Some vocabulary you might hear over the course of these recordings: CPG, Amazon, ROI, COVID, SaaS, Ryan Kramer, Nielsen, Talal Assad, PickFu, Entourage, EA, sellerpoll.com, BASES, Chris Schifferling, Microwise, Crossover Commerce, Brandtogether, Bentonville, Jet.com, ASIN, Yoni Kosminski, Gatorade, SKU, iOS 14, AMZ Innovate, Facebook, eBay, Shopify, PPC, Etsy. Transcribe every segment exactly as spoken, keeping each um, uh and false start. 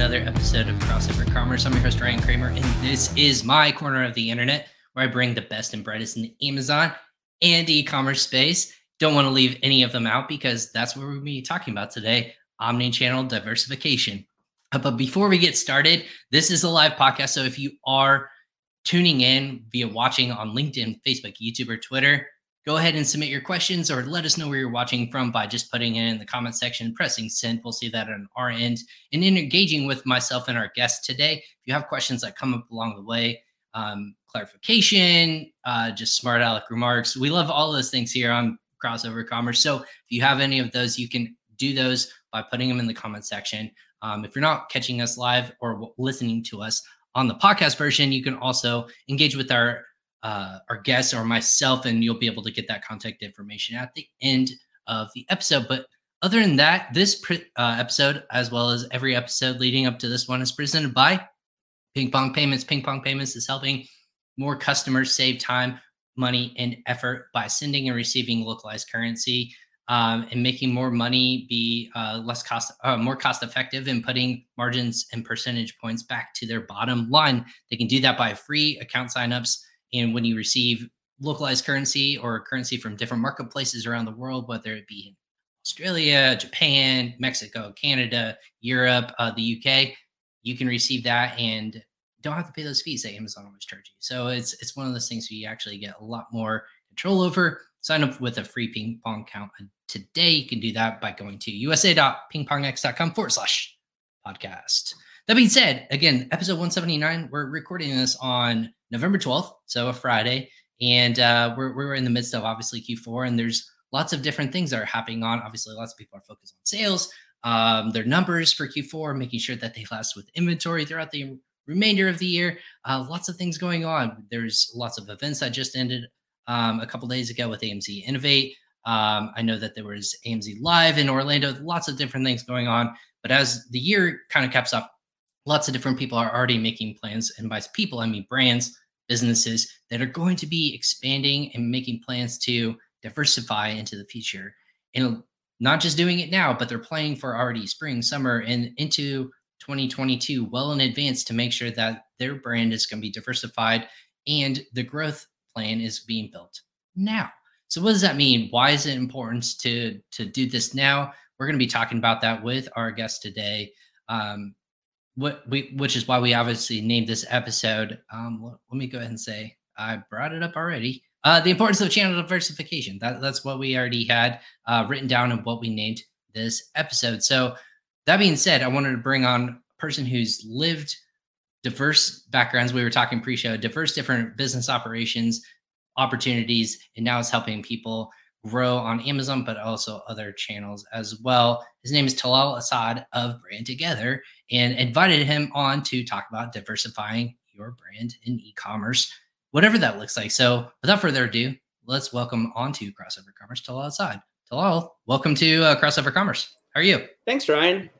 another episode of Crossover Commerce. I'm your host, Ryan Kramer, and this is my corner of the internet where I bring the best and brightest in the Amazon and e-commerce space. Don't want to leave any of them out because that's what we're going to be talking about today, omnichannel diversification. But before we get started, this is a live podcast. So if you are tuning in via watching on LinkedIn, Facebook, YouTube, or Twitter, go ahead and submit your questions or let us know where you're watching from by just putting it in the comment section, pressing send. We'll see that on our end and in engaging with myself and our guests today. If you have questions that come up along the way, um, clarification, uh, just smart aleck remarks. We love all those things here on Crossover Commerce. So if you have any of those, you can do those by putting them in the comment section. Um, if you're not catching us live or listening to us on the podcast version, you can also engage with our Uh, our guests or myself, and you'll be able to get that contact information at the end of the episode. But other than that, this pre- uh, episode, as well as every episode leading up to this one, is presented by Ping Pong Payments. Ping Pong Payments is helping more customers save time, money, and effort by sending and receiving localized currency um, and making more money be uh, less cost, uh, more cost effective, and putting margins and percentage points back to their bottom line. They can do that by free account signups. And when you receive localized currency or currency from different marketplaces around the world, whether it be in Australia, Japan, Mexico, Canada, Europe, uh, the U K, you can receive that and don't have to pay those fees that Amazon always charges you. So it's it's one of those things where you actually get a lot more control over. Sign up with a free Ping Pong account today. You can do that by going to usa.pingpongx.com forward slash podcast. That being said, again, episode one seventy-nine, we're recording this on November twelfth, so a Friday, and uh, we're, we're in the midst of obviously Q four, and there's lots of different things that are happening on. Obviously, lots of people are focused on sales, um, their numbers for Q four, making sure that they last with inventory throughout the remainder of the year. Uh, lots of things going on. There's lots of events that just ended um, a couple days ago with A M Z Innovate. Um, I know that there was A M Z Live in Orlando, lots of different things going on, but as the year kind of caps off, lots of different people are already making plans, and by people, I mean brands, businesses that are going to be expanding and making plans to diversify into the future. And not just doing it now, but they're planning for already spring, summer, and into twenty twenty-two well in advance to make sure that their brand is going to be diversified and the growth plan is being built now. So what does that mean? Why is it important to, to do this now? We're going to be talking about that with our guest today. Um, What we, which is why we obviously named this episode. Um, let me go ahead and say I brought it up already. Uh, the importance of channel diversification. That, that's what we already had uh, written down and what we named this episode. So that being said, I wanted to bring on a person who's lived diverse backgrounds. We were talking pre-show, diverse different business operations, opportunities, and now is helping people grow on Amazon, but also other channels as well. His name is Talal Assad of Brandtogether, and invited him on to talk about diversifying your brand in e-commerce, whatever that looks like. So without further ado, let's welcome on to Crossover Commerce, Talal Assad. Talal, welcome to uh, Crossover Commerce. How are you? Thanks, Ryan.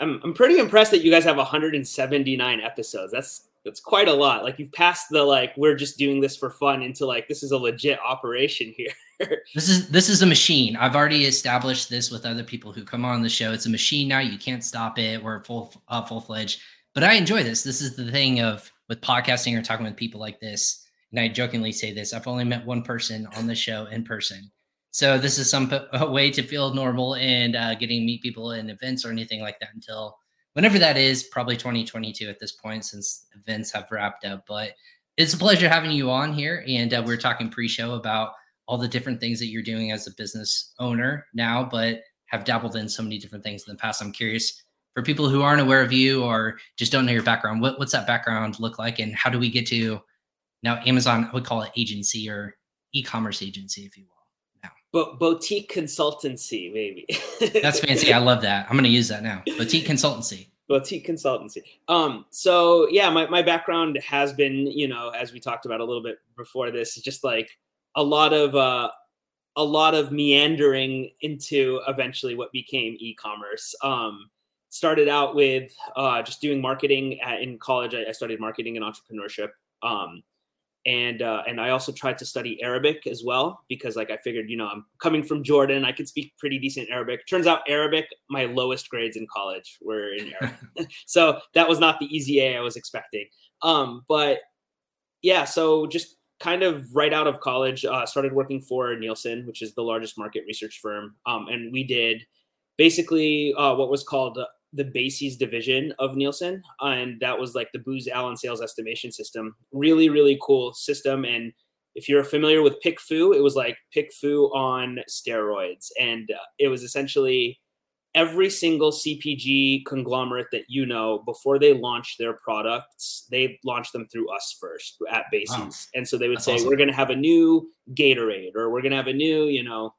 I'm I'm pretty impressed that you guys have one hundred seventy-nine episodes. That's That's quite a lot. Like, you've passed the, like, we're just doing this for fun into, like, this is a legit operation here. This is this is a machine. I've already established this with other people who come on the show. It's a machine now. You can't stop it. We're full uh, full-fledged. But I enjoy this. This is the thing of with podcasting or talking with people like this. And I jokingly say this. I've only met one person on the show in person. So this is some p- way to feel normal and uh, getting to meet people in events or anything like that until whenever that is, probably twenty twenty-two at this point, since events have wrapped up. But it's a pleasure having you on here. And uh, we were talking pre-show about all the different things that you're doing as a business owner now, but have dabbled in so many different things in the past. I'm curious, for people who aren't aware of you or just don't know your background, what, what's that background look like? And how do we get to now Amazon, I would call it agency or e-commerce agency, if you will. Bo- boutique consultancy, maybe. That's fancy. I love that. I'm going to use that now. Boutique consultancy. Boutique consultancy. Um, so yeah, my, my background has been, you know, as we talked about a little bit before this, just like a lot of, uh, a lot of meandering into eventually what became e-commerce. Um, started out with, uh, just doing marketing at, in college. I, I studied marketing and entrepreneurship. Um, And uh, and I also tried to study Arabic as well, because like I figured, you know, I'm coming from Jordan, I could speak pretty decent Arabic. Turns out Arabic, my lowest grades in college were in Arabic. So that was not the easy A I was expecting. Um, but yeah, so just kind of right out of college, uh, started working for Nielsen, which is the largest market research firm. Um, and we did basically uh, what was called uh, the BASES division of Nielsen. Uh, and that was like the Booz Allen sales estimation system. Really, really cool system. And if you're familiar with PickFu, it was like PickFu on steroids. And uh, it was essentially every single C P G conglomerate that you know, before they launch their products, they launch them through us first at BASES. Wow. And so they would That's say, awesome. We're going to have a new Gatorade, or we're going to have a new, you know,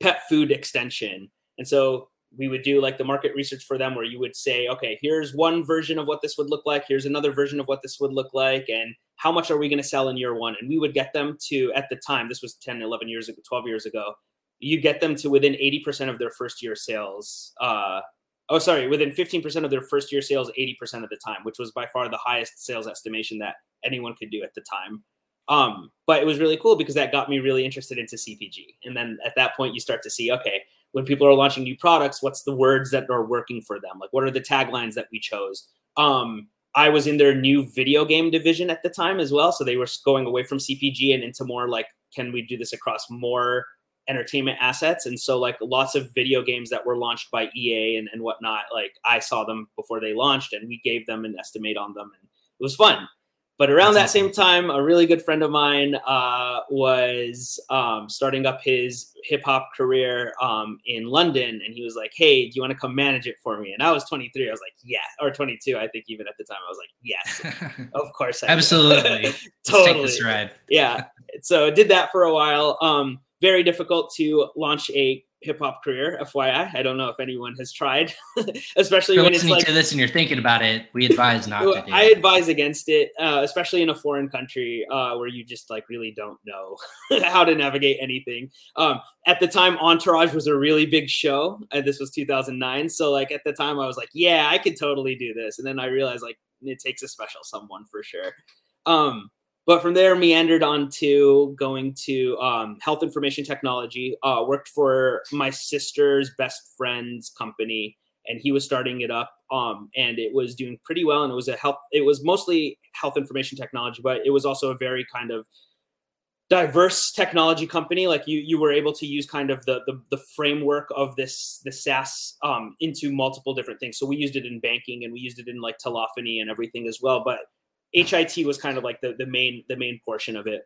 pet food extension. And so we would do like the market research for them, where you would say, okay, here's one version of what this would look like. Here's another version of what this would look like. And how much are we going to sell in year one? And we would get them to, at the time, this was ten, eleven years ago, twelve years ago, you get them to within eighty percent of their first year sales. Uh, oh, sorry, within fifteen percent of their first year sales, eighty percent of the time, which was by far the highest sales estimation that anyone could do at the time. Um, but it was really cool because that got me really interested into C P G. And then at that point, you start to see, okay, when people are launching new products, what's the words that are working for them? Like, what are the taglines that we chose? Um, I was in their new video game division at the time as well. So they were going away from C P G and into more like, can we do this across more entertainment assets? And so like lots of video games that were launched by E A and, and whatnot, like I saw them before they launched and we gave them an estimate on them. And it was fun. But around That's that awesome. Same time, a really good friend of mine uh, was um, starting up his hip hop career um, in London. And he was like, hey, do you want to come manage it for me? And I was twenty-three. I was like, yeah, or twenty-two. I think even at the time, I was like, yes, of course. I Absolutely. Totally. Take this ride. Yeah. So I did that for a while. Um, very difficult to launch a hip hop career, F Y I. I don't know if anyone has tried, especially if when it's like to this and you're thinking about it. We advise not to do I it. advise against it, uh, especially in a foreign country uh, where you just like really don't know how to navigate anything. Um, at the time, Entourage was a really big show, and this was two thousand nine. So like at the time, I was like, yeah, I could totally do this. And then I realized like it takes a special someone for sure. Um, But from there, meandered on to going to um, health information technology, uh, worked for my sister's best friend's company, and he was starting it up, um, and it was doing pretty well. And it was a health, it was mostly health information technology, but it was also a very kind of diverse technology company. Like you, you were able to use kind of the the, the framework of this the SaaS um, into multiple different things. So we used it in banking, and we used it in like telephony and everything as well. But H I T was kind of like the, the main the main portion of it.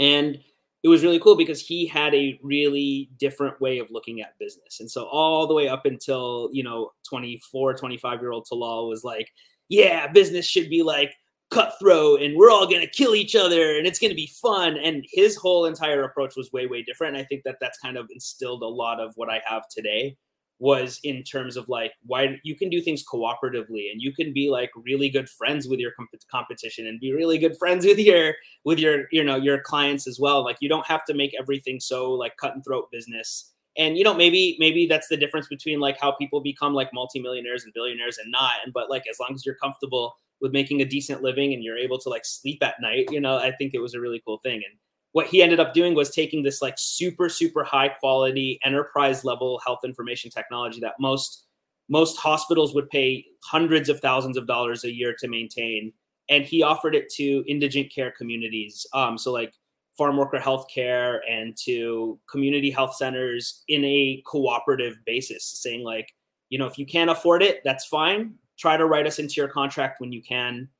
And it was really cool because he had a really different way of looking at business. And so all the way up until, you know, twenty-four, twenty-five year old Talal was like, yeah, business should be like cutthroat and we're all going to kill each other and it's going to be fun. And his whole entire approach was way, way different. And I think that that's kind of instilled a lot of what I have today, was in terms of like why you can do things cooperatively and you can be like really good friends with your comp- competition and be really good friends with your, with your, you know, your clients as well. Like you don't have to make everything so like cut and throat business. And, you know, maybe, maybe that's the difference between like how people become like multimillionaires and billionaires and not. And, but like, as long as you're comfortable with making a decent living and you're able to like sleep at night, you know, I think it was a really cool thing. And what he ended up doing was taking this like super, super high quality enterprise level health information technology that most most hospitals would pay hundreds of thousands of dollars a year to maintain. And he offered it to indigent care communities. Um, so like farm worker healthcare and to community health centers in a cooperative basis, saying like, you know, if you can't afford it, that's fine. Try to write us into your contract when you can.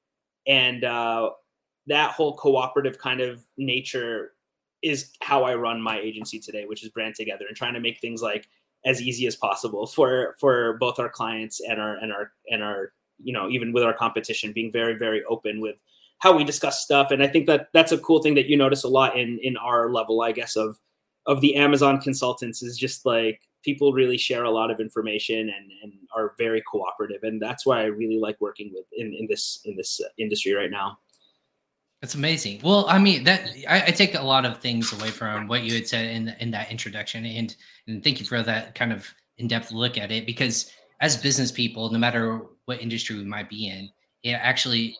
And, uh, that whole cooperative kind of nature is how I run my agency today, which is Brandtogether, and trying to make things like as easy as possible for, for both our clients and our, and our, and our, you know, even with our competition, being very, very open with how we discuss stuff. And I think that that's a cool thing that you notice a lot in, in our level, I guess, of, of the Amazon consultants, is just like people really share a lot of information and, and are very cooperative. And that's why I really like working with in, in this, in this industry right now. That's amazing. Well, I mean, that I, I take a lot of things away from what you had said in in that introduction, and and thank you for that kind of in-depth look at it. Because as business people, no matter what industry we might be in, it actually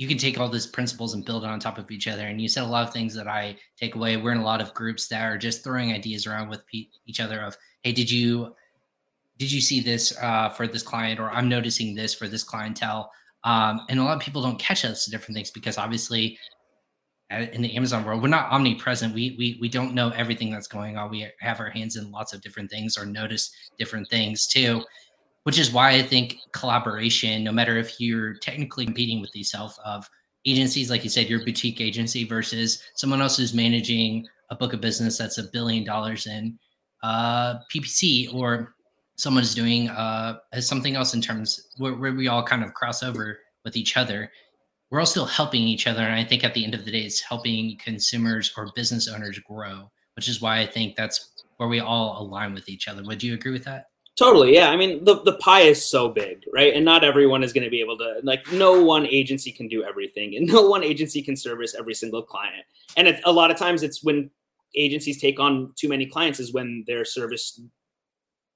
you can take all these principles and build it on top of each other. And you said a lot of things that I take away. We're in a lot of groups that are just throwing ideas around with pe- each other of, hey, did you did you see this uh, for this client? Or I'm noticing this for this clientele. Um, and a lot of people don't catch us to different things because obviously in the Amazon world, we're not omnipresent. We we we don't know everything that's going on. We have our hands in lots of different things or notice different things too, which is why I think collaboration, no matter if you're technically competing with yourself of agencies, like you said, your boutique agency versus someone else who's managing a book of business that's a billion dollars in uh, P P C, or someone is doing uh, something else in terms where, where we all kind of cross over with each other. We're all still helping each other. And I think at the end of the day, it's helping consumers or business owners grow, which is why I think that's where we all align with each other. Would you agree with that? Totally. Yeah. I mean, the, the pie is so big, right? And not everyone is going to be able to, like, no one agency can do everything, and no one agency can service every single client. And it, a lot of times it's when agencies take on too many clients is when their service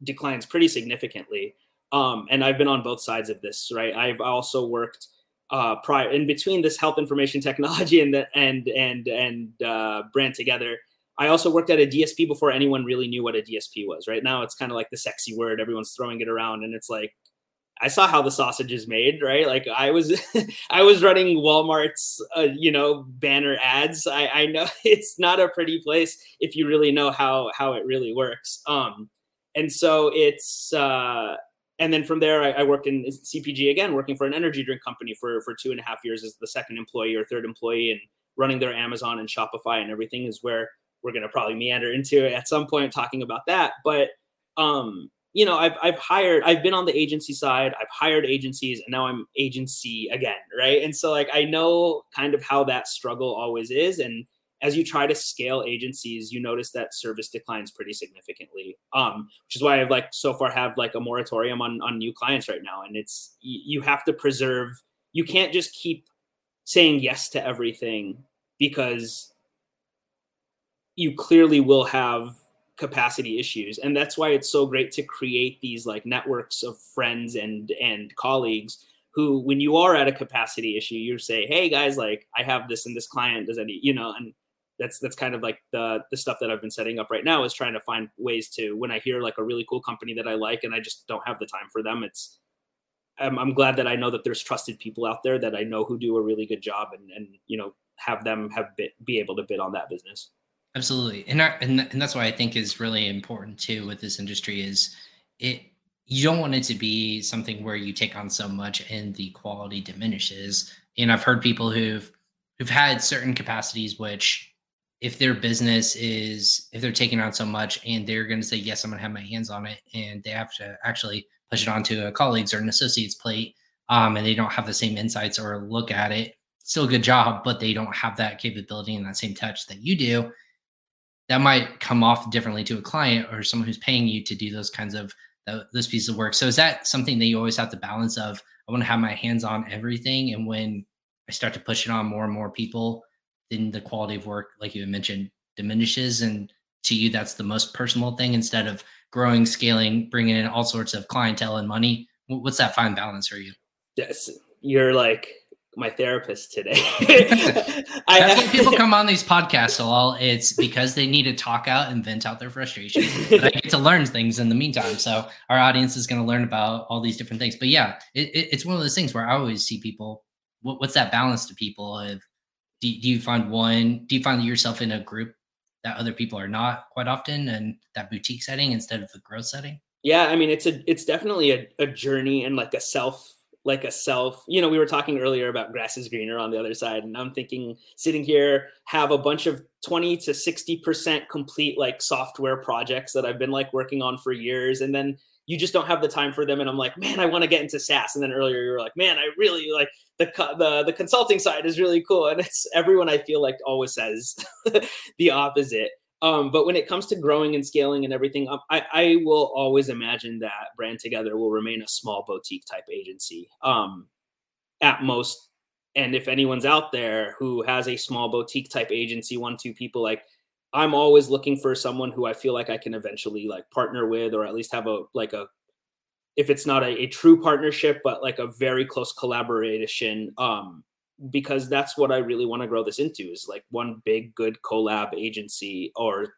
declines pretty significantly. Um, and I've been on both sides of this, right? I've also worked uh, prior in between this health information technology and the, and, and, and uh, Brandtogether. I also worked at a D S P before anyone really knew what a D S P was. Right now, it's kind of like the sexy word. Everyone's throwing it around. And it's like, I saw how the sausage is made, right? Like I was I was running Walmart's, uh, you know, banner ads. I, I know it's not a pretty place if you really know how how it really works. Um, and so it's, uh, and then from there, I, I worked in C P G again, working for an energy drink company for, for two and a half years as the second employee or third employee, and running their Amazon and Shopify and everything is where we're going to probably meander into it at some point talking about that. But, um, you know, I've, I've hired, I've been on the agency side, I've hired agencies, and now I'm agency again. Right. And so like, I know kind of how that struggle always is. And as you try to scale agencies, you notice that service declines pretty significantly. Um, which is why I've like, so far have like a moratorium on, on new clients right now. And it's, you have to preserve, you can't just keep saying yes to everything, because you clearly will have capacity issues. And that's why it's so great to create these like networks of friends and, and colleagues who, when you are at a capacity issue, you say, hey guys, like I have this and this client, does any, you know, and that's, that's kind of like the the stuff that I've been setting up right now, is trying to find ways to, when I hear like a really cool company that I like, and I just don't have the time for them. It's, I'm, I'm glad that I know that there's trusted people out there that I know who do a really good job, and, and, you know, have them have bit, be able to bid on that business. Absolutely. And, I, and and that's why I think is really important too with this industry is it, you don't want it to be something where you take on so much and the quality diminishes. And I've heard people who've, who've had certain capacities, which if their business is, if they're taking on so much and they're going to say, yes, I'm going to have my hands on it, and they have to actually push it onto a colleague's or an associate's plate, um, and they don't have the same insights or look at it, still a good job, but they don't have that capability and that same touch that you do. That might come off differently to a client or someone who's paying you to do those kinds of th- those pieces of work. So is that something that you always have to balance of, I want to have my hands on everything, and when I start to push it on more and more people, then the quality of work, like you had mentioned, diminishes. And to you, that's the most personal thing instead of growing, scaling, bringing in all sorts of clientele and money. What's that fine balance for you? Yes, you're like my therapist today. I That's why people come on these podcasts, Talal. It's because they need to talk out and vent out their frustrations. But I get to learn things in the meantime. So our audience is going to learn about all these different things. But yeah, it, it, it's one of those things where I always see people, what, what's that balance to people? If, do, do you find one, do you find yourself in a group that other people are not quite often, and that boutique setting instead of the growth setting? Yeah. I mean, it's a, it's definitely a, a journey and like a self, like a self, you know, we were talking earlier about grass is greener on the other side. And I'm thinking sitting here, have a bunch of twenty to sixty percent complete like software projects that I've been like working on for years. And then you just don't have the time for them. And I'm like, man, I want to get into SaaS. And then earlier you were like, man, I really like the, co- the, the consulting side is really cool. And it's everyone I feel like always says the opposite. Um, but when it comes to growing and scaling and everything, I, I will always imagine that Brandtogether will remain a small boutique type agency um, at most. And if anyone's out there who has a small boutique type agency, one, two people, like I'm always looking for someone who I feel like I can eventually like partner with, or at least have a like a, if it's not a, a true partnership, but like a very close collaboration um, because that's what I really want to grow this into, is like one big, good collab agency, or,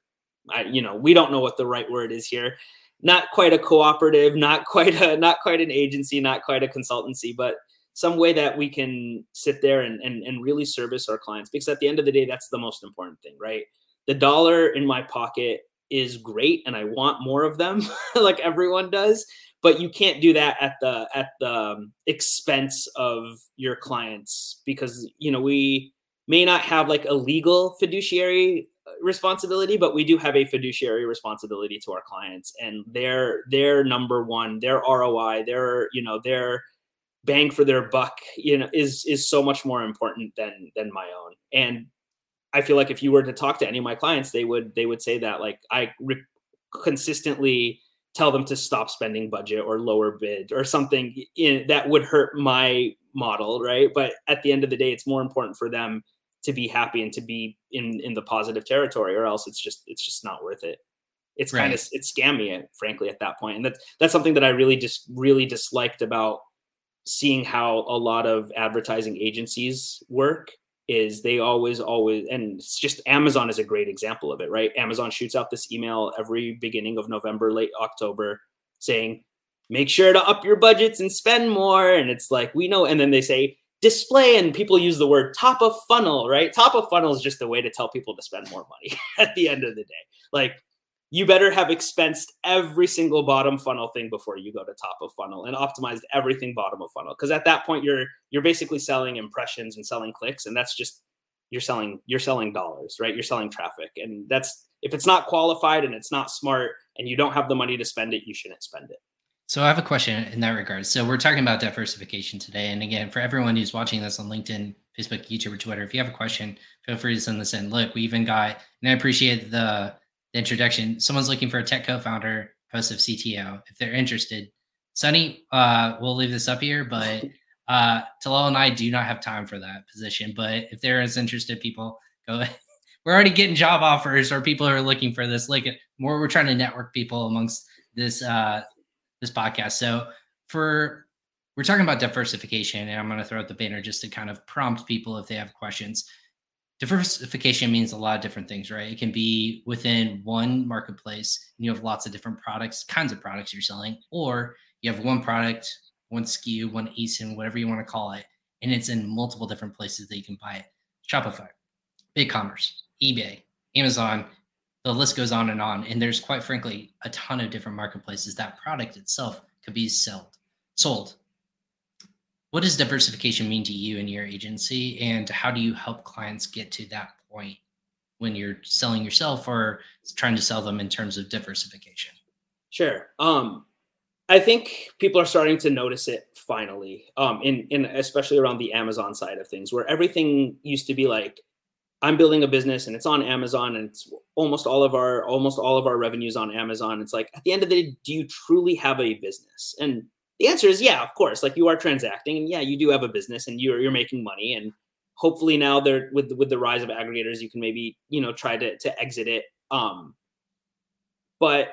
I, you know, we don't know what the right word is here. Not quite a cooperative, not quite a, not quite an agency, not quite a consultancy, but some way that we can sit there and, and, and really service our clients. Because at the end of the day, that's the most important thing, right? The dollar in my pocket is great, and I want more of them, like everyone does, but you can't do that at the at the expense of your clients, because, you know, we may not have like a legal fiduciary responsibility, but we do have a fiduciary responsibility to our clients, and their their number one, their R O I, their, you know, their bang for their buck, you know, is is so much more important than than my own. And I feel like if you were to talk to any of my clients, they would they would say that, like, I re- consistently tell them to stop spending budget or lower bid or something in, that would hurt my model, right? But at the end of the day, it's more important for them to be happy and to be in, in the positive territory, or else it's just it's just not worth it. It's right. kind of it's scammy, frankly, at that point. And that's that's something that I really just really disliked about seeing how a lot of advertising agencies work. Is they always, always, and it's just, Amazon is a great example of it, right? Amazon shoots out this email every beginning of November, late October, saying, make sure to up your budgets and spend more. And it's like, we know, and then they say display, and people use the word top of funnel, right? Top of funnel is just a way to tell people to spend more money at the end of the day. Like, you better have expensed every single bottom funnel thing before you go to top of funnel, and optimized everything bottom of funnel. Because at that point, you're you're basically selling impressions and selling clicks, and that's just you're selling you're selling dollars, right? You're selling traffic, and that's, if it's not qualified and it's not smart and you don't have the money to spend it, you shouldn't spend it. So I have a question in that regard. So we're talking about diversification today, and again, for everyone who's watching this on LinkedIn, Facebook, YouTube, or Twitter, if you have a question, feel free to send this in. Look, we even got, and I appreciate the. introduction. Someone's looking for a tech co-founder, host of C T O, if they're interested. Sunny, uh, we'll leave this up here, but uh, Talal and I do not have time for that position. But if there is interested people, go ahead. We're already getting job offers, or people are looking for this. Like, more, we're trying to network people amongst this uh, this podcast. So for we're talking about diversification, and I'm going to throw out the banner just to kind of prompt people if they have questions. Diversification means a lot of different things, right? It can be within one marketplace, and you have lots of different products, kinds of products you're selling, or you have one product, one S K U, one A S I N, whatever you want to call it, and it's in multiple different places that you can buy it. Shopify, BigCommerce, eBay, Amazon, the list goes on and on. And there's, quite frankly, a ton of different marketplaces that product itself could be sold. sold. What does diversification mean to you and your agency, and how do you help clients get to that point when you're selling yourself or trying to sell them in terms of diversification? Sure. Um, I think people are starting to notice it finally, um, in, in especially around the Amazon side of things, where everything used to be like, I'm building a business and it's on Amazon, and it's almost all of our, almost all of our revenues on Amazon. It's like, at the end of the day, do you truly have a business? And the answer is, yeah, of course. Like, you are transacting, and yeah, you do have a business, and you're you're making money. And hopefully now, there with with the rise of aggregators, you can maybe, you know, try to to exit it. Um, but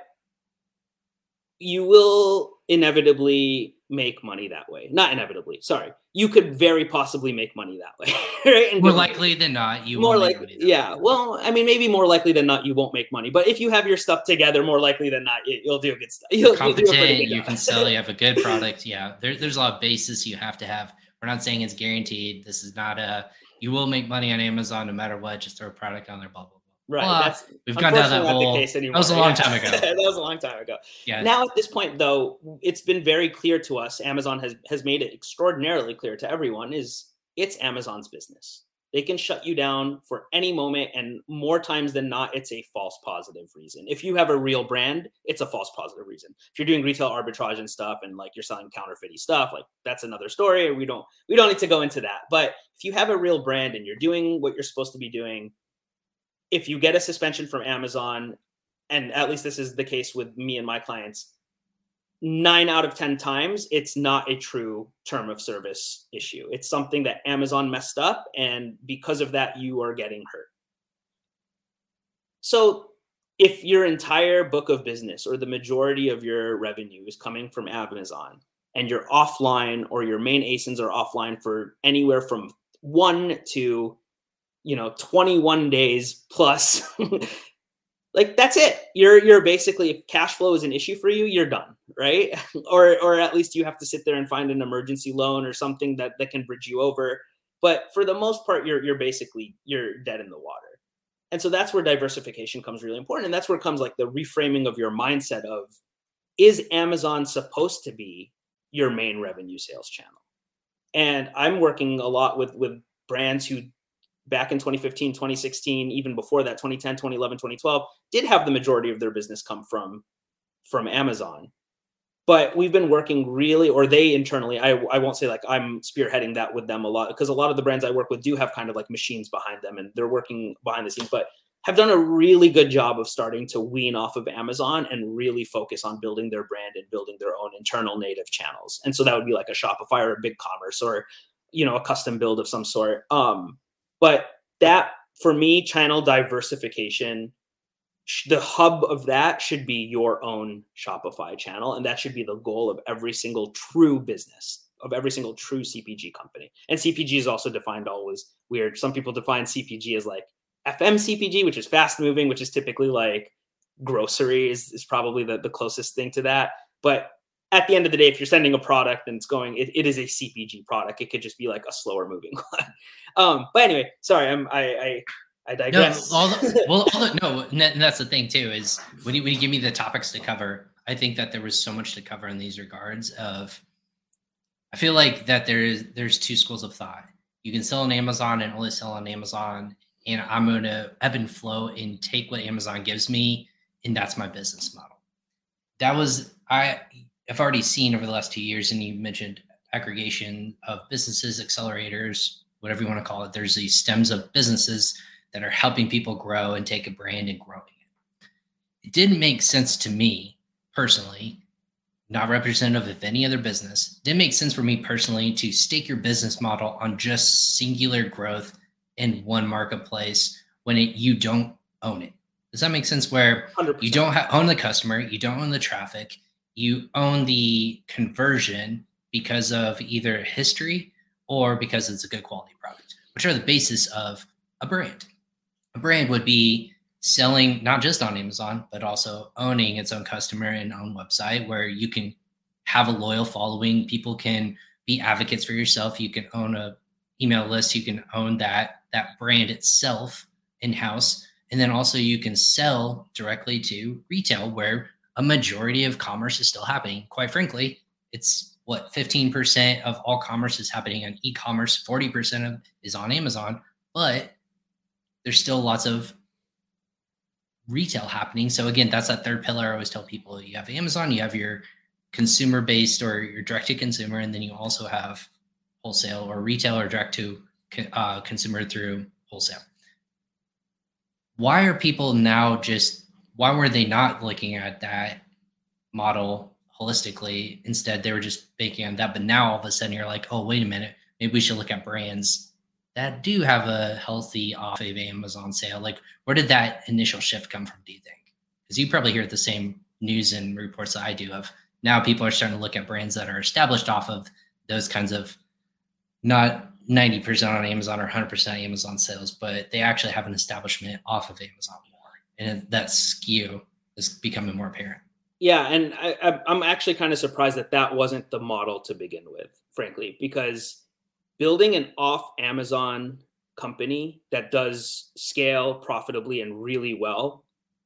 you will inevitably make money that way. Not inevitably, sorry. You could very possibly make money that way, right? And more likely than not, you more likely, yeah. Way. Well, I mean, maybe more likely than not, you won't make money. But if you have your stuff together, more likely than not, it, you'll do a good stuff. You'll, you'll do a pretty good you job. Can sell. You have a good product. Yeah, there, there's a lot of basis you have to have. We're not saying it's guaranteed. This is not a. You will make money on Amazon no matter what. Just throw a product on there. Blah blah. Right. Well, that's, we've gone down that whole. That was a long yeah. time ago. That was a long time ago. Yeah. Now at this point, though, it's been very clear to us. Amazon has has made it extraordinarily clear to everyone, is it's Amazon's business. They can shut you down for any moment, and more times than not, it's a false positive reason. If you have a real brand, it's a false positive reason. If you're doing retail arbitrage and stuff, and like you're selling counterfeit stuff, like that's another story. We don't we don't need to go into that. But if you have a real brand and you're doing what you're supposed to be doing. If you get a suspension from Amazon, and at least this is the case with me and my clients, nine out of ten times, it's not a true term of service issue. It's something that Amazon messed up, and because of that, you are getting hurt. So if your entire book of business or the majority of your revenue is coming from Amazon, and you're offline, or your main A S I Ns are offline for anywhere from one to, you know, twenty-one days plus, like that's it. You're, you're basically, if cash flow is an issue for you, you're done. Right. or, or at least you have to sit there and find an emergency loan or something that, that can bridge you over. But for the most part, you're, you're basically, you're dead in the water. And so that's where diversification comes really important. And that's where it comes like the reframing of your mindset of, is Amazon supposed to be your main revenue sales channel? And I'm working a lot with, with brands who back in twenty fifteen, twenty sixteen, even before that, twenty ten, twenty eleven, twenty twelve, did have the majority of their business come from, from Amazon. But we've been working really, or they internally, I, I won't say like I'm spearheading that with them a lot, because a lot of the brands I work with do have kind of like machines behind them and they're working behind the scenes, but have done a really good job of starting to wean off of Amazon and really focus on building their brand and building their own internal native channels. And so that would be like a Shopify or a BigCommerce or, you know, a custom build of some sort. Um, but that for me, channel diversification, the hub of that should be your own Shopify channel. And that should be the goal of every single true business, of every single true C P G company. And C P G is also defined always weird. Some people define C P G as like F M C P G, which is fast moving, which is typically like grocery is, is probably the, the closest thing to that. But at the end of the day, if you're sending a product and it's going, it, it is a C P G product. It could just be like a slower moving one. Um, but anyway, sorry, I'm, I, I, I digress. No, all the, well, all the, no, and that's the thing too, is when you, when you give me the topics to cover, I think that there was so much to cover in these regards of, I feel like that there is, there's two schools of thought. You can sell on Amazon and only sell on Amazon, and I'm going to ebb and flow and take what Amazon gives me, and that's my business model. That was, I have already seen over the last two years, and you mentioned aggregation of businesses, accelerators, whatever you want to call it. There's these stems of businesses that are helping people grow and take a brand and growing it. It didn't make sense to me personally, not representative of any other business. It didn't make sense for me personally to stake your business model on just singular growth in one marketplace when it, you don't own it. Does that make sense? Where one hundred percent you don't ha- own the customer, you don't own the traffic, you own the conversion because of either history or because it's a good quality product, which are the basis of a brand. A brand would be selling not just on Amazon, but also owning its own customer and own website where you can have a loyal following. People can be advocates for yourself. You can own a email list. You can own that, that brand itself in-house. And then also you can sell directly to retail where a majority of commerce is still happening. Quite frankly, it's what fifteen percent of all commerce is happening on e-commerce, forty percent of is on Amazon, but there's still lots of retail happening. So again, that's that third pillar. I always tell people you have Amazon, you have your consumer based or your direct to consumer, and then you also have wholesale or retail or direct to uh, consumer through wholesale. Why are people now just, why were they not looking at that model holistically? Instead, they were just banking on that. But now all of a sudden you're like, oh, wait a minute, maybe we should look at brands that do have a healthy off of Amazon sale. Like, where did that initial shift come from, do you think? Because you probably hear the same news and reports that I do of now people are starting to look at brands that are established off of those kinds of not ninety percent on Amazon or one hundred percent Amazon sales, but they actually have an establishment off of Amazon more. And that skew is becoming more apparent. Yeah, and I, I'm actually kind of surprised that that wasn't the model to begin with, frankly, because building an off Amazon company that does scale profitably and really well,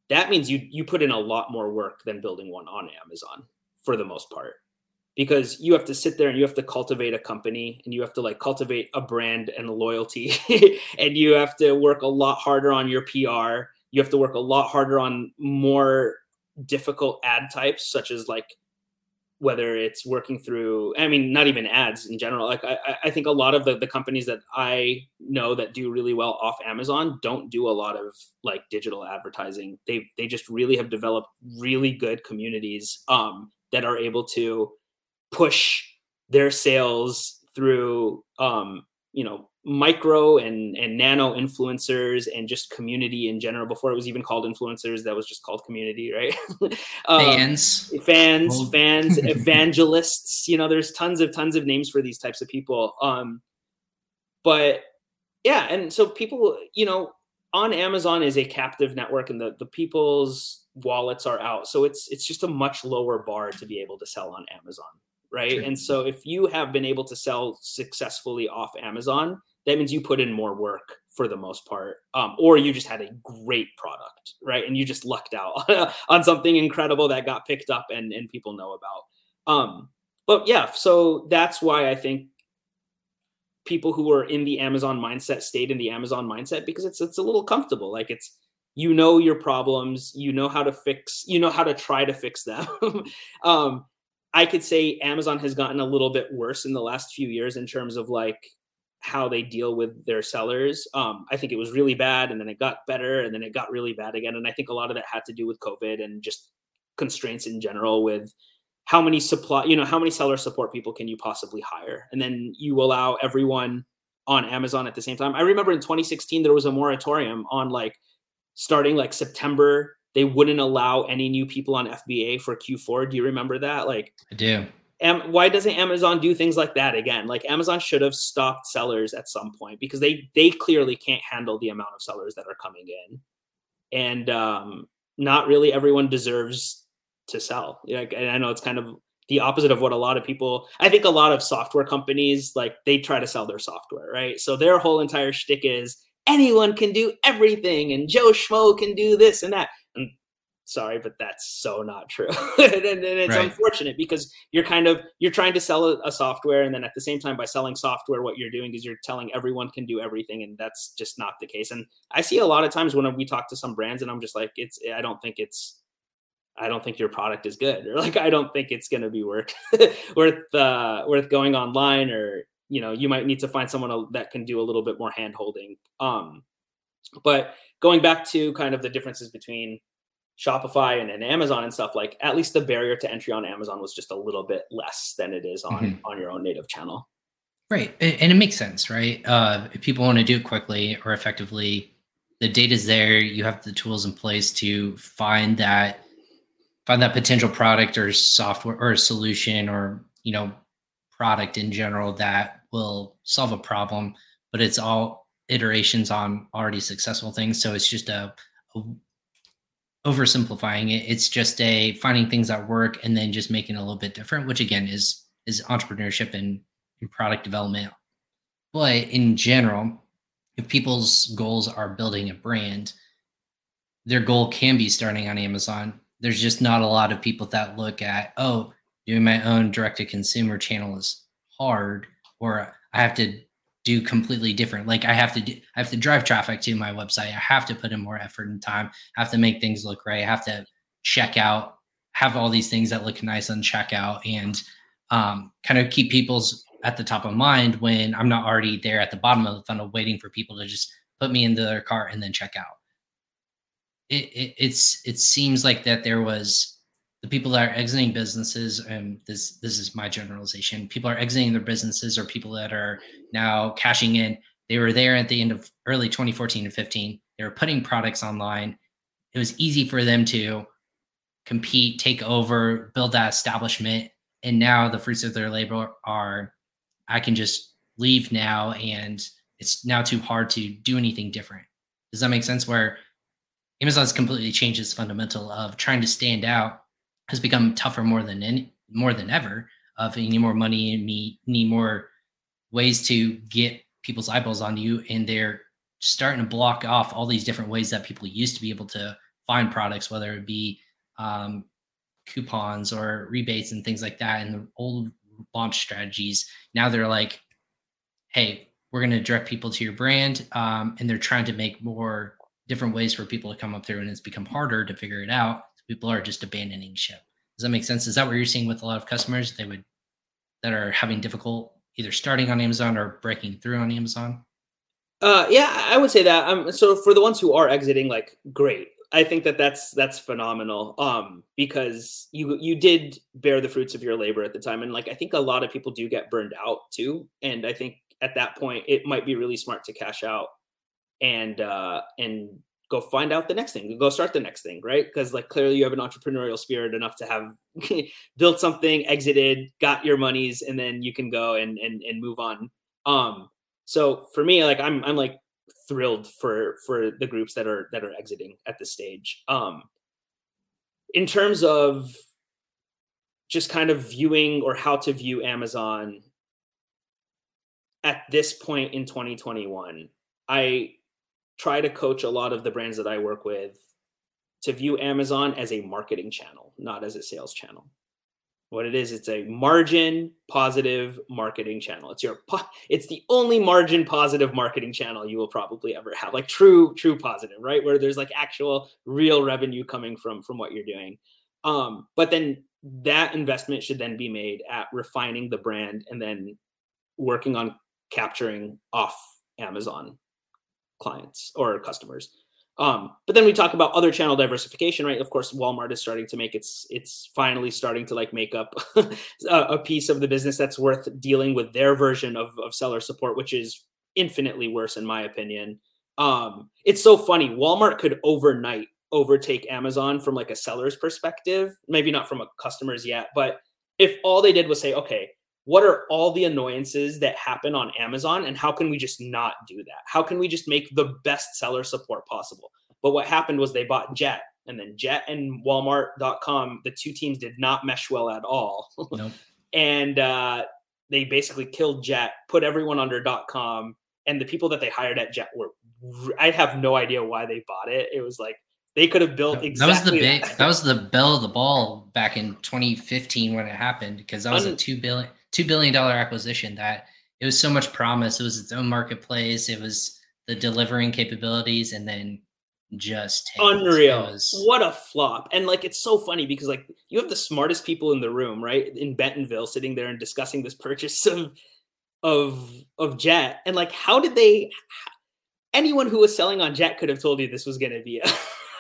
that means you you put in a lot more work than building one on Amazon for the most part, because you have to sit there and you have to cultivate a company and you have to like cultivate a brand and a loyalty and you have to work a lot harder on your P R. You have to work a lot harder on more difficult ad types, such as like whether it's working through, I mean, not even ads in general. Like I, I think a lot of the, the companies that I know that do really well off Amazon don't do a lot of like digital advertising. They they just really have developed really good communities um, that are able to push their sales through, um, you know, micro and, and nano influencers and just community in general. Before it was even called influencers, that was just called community, right? um, fans, fans, oh. fans, evangelists, you know, there's tons of, tons of names for these types of people. Um, But yeah, and so people, you know, on Amazon is a captive network, and the, the people's wallets are out. So it's it's just a much lower bar to be able to sell on Amazon, right? Sure. And so if you have been able to sell successfully off Amazon, that means you put in more work for the most part, um, or you just had a great product, right? And you just lucked out on something incredible that got picked up and, and people know about. Um, but yeah, so that's why I think people who are in the Amazon mindset stayed in the Amazon mindset, because it's it's a little comfortable. Like it's, you know your problems, you know how to fix, you know how to try to fix them. um, I could say Amazon has gotten a little bit worse in the last few years in terms of like how they deal with their sellers. Um, I think it was really bad, and then it got better, and then it got really bad again. And I think a lot of that had to do with COVID and just constraints in general with how many supply, you know, how many seller support people can you possibly hire? And then you allow everyone on Amazon at the same time. I remember in twenty sixteen, there was a moratorium on like starting like September, they wouldn't allow any new people on F B A for Q four. Do you remember that? Like, I do. Am, why doesn't Amazon do things like that again? Like Amazon should have stopped sellers at some point, because they they clearly can't handle the amount of sellers that are coming in, and um, not really everyone deserves to sell. Like, and I know it's kind of the opposite of what a lot of people. I think a lot of software companies, like they try to sell their software, right? So their whole entire shtick is anyone can do everything, and Joe Schmo can do this and that. And sorry, but that's so not true. and, and it's right. Unfortunate because you're kind of, you're trying to sell a, a software. And then at the same time, by selling software, what you're doing is you're telling everyone can do everything. And that's just not the case. And I see a lot of times when we talk to some brands and I'm just like, it's, I don't think it's, I don't think your product is good. Or like, I don't think it's going to be worth, worth, uh, worth going online, or, you know, you might need to find someone that can do a little bit more hand holding. Um, but going back to kind of the differences between Shopify and, and Amazon and stuff, like at least the barrier to entry on Amazon was just a little bit less than it is on, mm-hmm. on your own native channel. Right. And it makes sense, right? Uh, if people want to do it quickly or effectively, the data's there, you have the tools in place to find that, find that potential product or software or solution or, you know, product in general that will solve a problem, but it's all iterations on already successful things. So it's just a, a oversimplifying it. It's just a finding things that work and then just making it a little bit different, which again is, is entrepreneurship and, and product development. But in general, if people's goals are building a brand, their goal can be starting on Amazon. There's just not a lot of people that look at, oh, doing my own direct to consumer channel is hard, or I have to do completely different. Like I have to do, I have to drive traffic to my website. I have to put in more effort and time. I have to make things look right. I have to check out, have all these things that look nice on checkout, and um, kind of keep people's at the top of mind when I'm not already there at the bottom of the funnel, waiting for people to just put me into their cart and then check out. It, it, it's, it seems like that there was the people that are exiting businesses, and this, this is my generalization, people are exiting their businesses or people that are now cashing in. They were there at the end of early twenty fourteen and fifteen. They were putting products online. It was easy for them to compete, take over, build that establishment. And now the fruits of their labor are, I can just leave now, and it's now too hard to do anything different. Does that make sense? Where Amazon's completely changed its fundamental of trying to stand out has become tougher more than any, more than ever. Of uh, you need more money and need, need more ways to get people's eyeballs on you, and they're starting to block off all these different ways that people used to be able to find products, whether it be um, coupons or rebates and things like that. And the old launch strategies, now they're like, hey, we're going to direct people to your brand, um, and they're trying to make more different ways for people to come up through, and it's become harder to figure it out. People are just abandoning ship. Does that make sense? Is that what you're seeing with a lot of customers? They would, that are having difficult either starting on Amazon or breaking through on Amazon? Uh, yeah, I would say that. Um, so for the ones who are exiting, like, great. I think that that's, that's phenomenal, um, because you, you did bear the fruits of your labor at the time. And like, I think a lot of people do get burned out too. And I think at that point, it might be really smart to cash out and, uh, and, go find out the next thing, go start the next thing, right? Because like clearly you have an entrepreneurial spirit enough to have built something, exited, got your monies, and then you can go and and and move on. Um, So for me, like I'm I'm like thrilled for for the groups that are that are exiting at this stage. Um, in terms of just kind of viewing or how to view Amazon at this point in twenty twenty-one, I try to coach a lot of the brands that I work with to view Amazon as a marketing channel, not as a sales channel. What it is, it's a margin positive marketing channel. It's your, po- it's the only margin positive marketing channel you will probably ever have, like true, true positive, right? Where there's like actual real revenue coming from, from what you're doing. Um, but then that investment should then be made at refining the brand and then working on capturing off Amazon clients or customers. Um, but then we talk about other channel diversification, right? Of course, Walmart is starting to make its, it's finally starting to like make up a piece of the business that's worth dealing with their version of, of seller support, which is infinitely worse in my opinion. Um, it's so funny. Walmart could overnight overtake Amazon from like a seller's perspective, maybe not from a customer's yet, but if all they did was say, okay, what are all the annoyances that happen on Amazon and how can we just not do that? How can we just make the best seller support possible? But what happened was they bought Jet, and then Jet and Walmart dot com, the two teams did not mesh well at all. Nope. And uh, they basically killed Jet, put everyone under .com, and the people that they hired at Jet were, I have no idea why they bought it. It was like, they could have built exactly that. Was the ba- that was the bell of the ball back in twenty fifteen when it happened, because that was Un- a two billion dollars two billion dollars acquisition that it was so much promise. It was its own marketplace. It was the delivering capabilities and then just unreal. Was... What a flop. And like, it's so funny because like you have the smartest people in the room, right? In Bentonville sitting there and discussing this purchase of, of, of Jet. And like, how did they, anyone who was selling on Jet could have told you this was going to be a...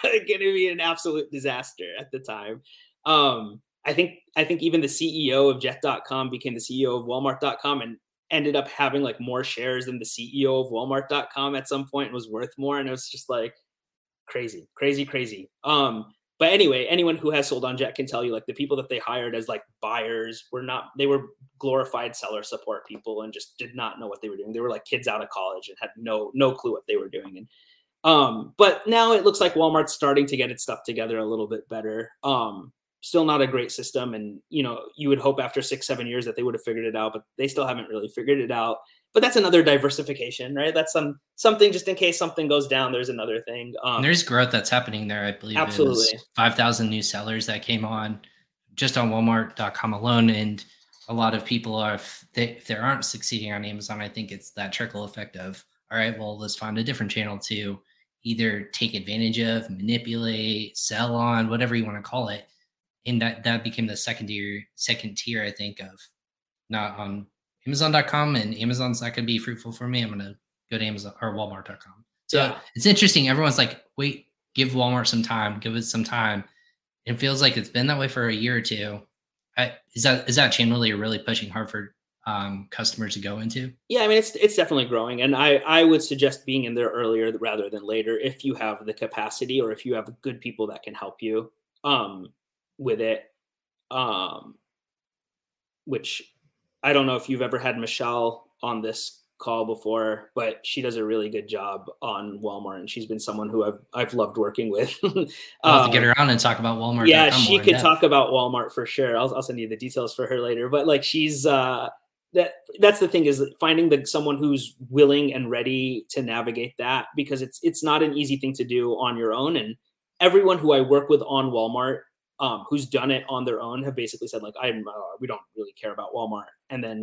going to be an absolute disaster at the time. Um, I think I think even the C E O of Jet dot com became the C E O of Walmart dot com and ended up having like more shares than the C E O of Walmart dot com at some point and was worth more. And it was just like crazy, crazy, crazy. Um, but anyway, anyone who has sold on Jet can tell you like the people that they hired as like buyers were not, they were glorified seller support people and just did not know what they were doing. They were like kids out of college and had no no clue what they were doing. And Um, but now it looks like Walmart's starting to get its stuff together a little bit better. Um, still not a great system. And, you know, you would hope after six, seven years that they would have figured it out, but they still haven't really figured it out. But that's another diversification, right? That's some something just in case something goes down, there's another thing. Um, there's growth that's happening there, I believe. Absolutely. five thousand new sellers that came on just on Walmart dot com alone. And a lot of people are, if they, if they aren't succeeding on Amazon, I think it's that trickle effect of, all right, well, let's find a different channel to either take advantage of, manipulate, sell on, whatever you want to call it. And that, that became the second tier, second tier, I think, of not on Amazon dot com, and Amazon's not going to be fruitful for me. I'm going to go to Amazon or Walmart dot com. So yeah. It's interesting. Everyone's like, wait, give Walmart some time, give it some time. It feels like it's been that way for a year or two. I, is that, is that channel that you're really pushing hard for Um, customers to go into? Yeah, I mean, it's it's definitely growing. And I, I would suggest being in there earlier rather than later if you have the capacity or if you have good people that can help you um, with it, um, which I don't know if you've ever had Michelle on this call before, but she does a really good job on Walmart. And she's been someone who I've, I've loved working with. um, I'll have to get her on and talk about Walmart. Yeah, she could talk about Walmart for sure. I'll, I'll send you the details for her later. But like she's... Uh, That that's the thing is finding the someone who's willing and ready to navigate that, because it's it's not an easy thing to do on your own. And everyone who I work with on Walmart um, who's done it on their own have basically said like, I uh, we don't really care about Walmart. And then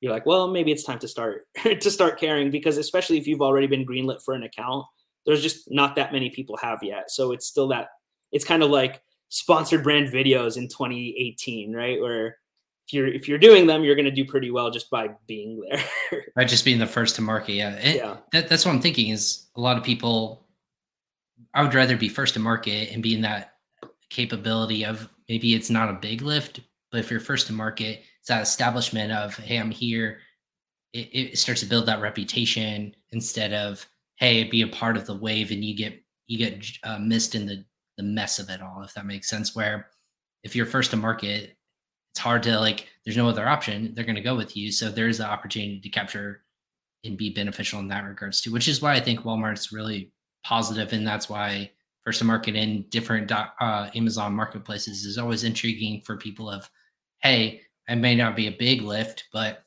you're like, well, maybe it's time to start to start caring, because especially if you've already been greenlit for an account, there's just not that many people have yet. So it's still that it's kind of like sponsored brand videos in twenty eighteen, right? Where If you're, if you're doing them, you're going to do pretty well just by being there. By just being the first to market. Yeah. It, yeah. That, that's what I'm thinking is a lot of people, I would rather be first to market and be in that capability of maybe it's not a big lift, but if you're first to market, it's that establishment of, hey, I'm here. It, it starts to build that reputation instead of, hey, be a part of the wave and you get, you get uh, missed in the, the mess of it all, if that makes sense. Where if you're first to market, it's hard to like, there's no other option. They're going to go with you. So there's the opportunity to capture and be beneficial in that regards too, which is why I think Walmart's really positive. And that's why first to market in different uh, Amazon marketplaces is always intriguing for people of, hey, it may not be a big lift, but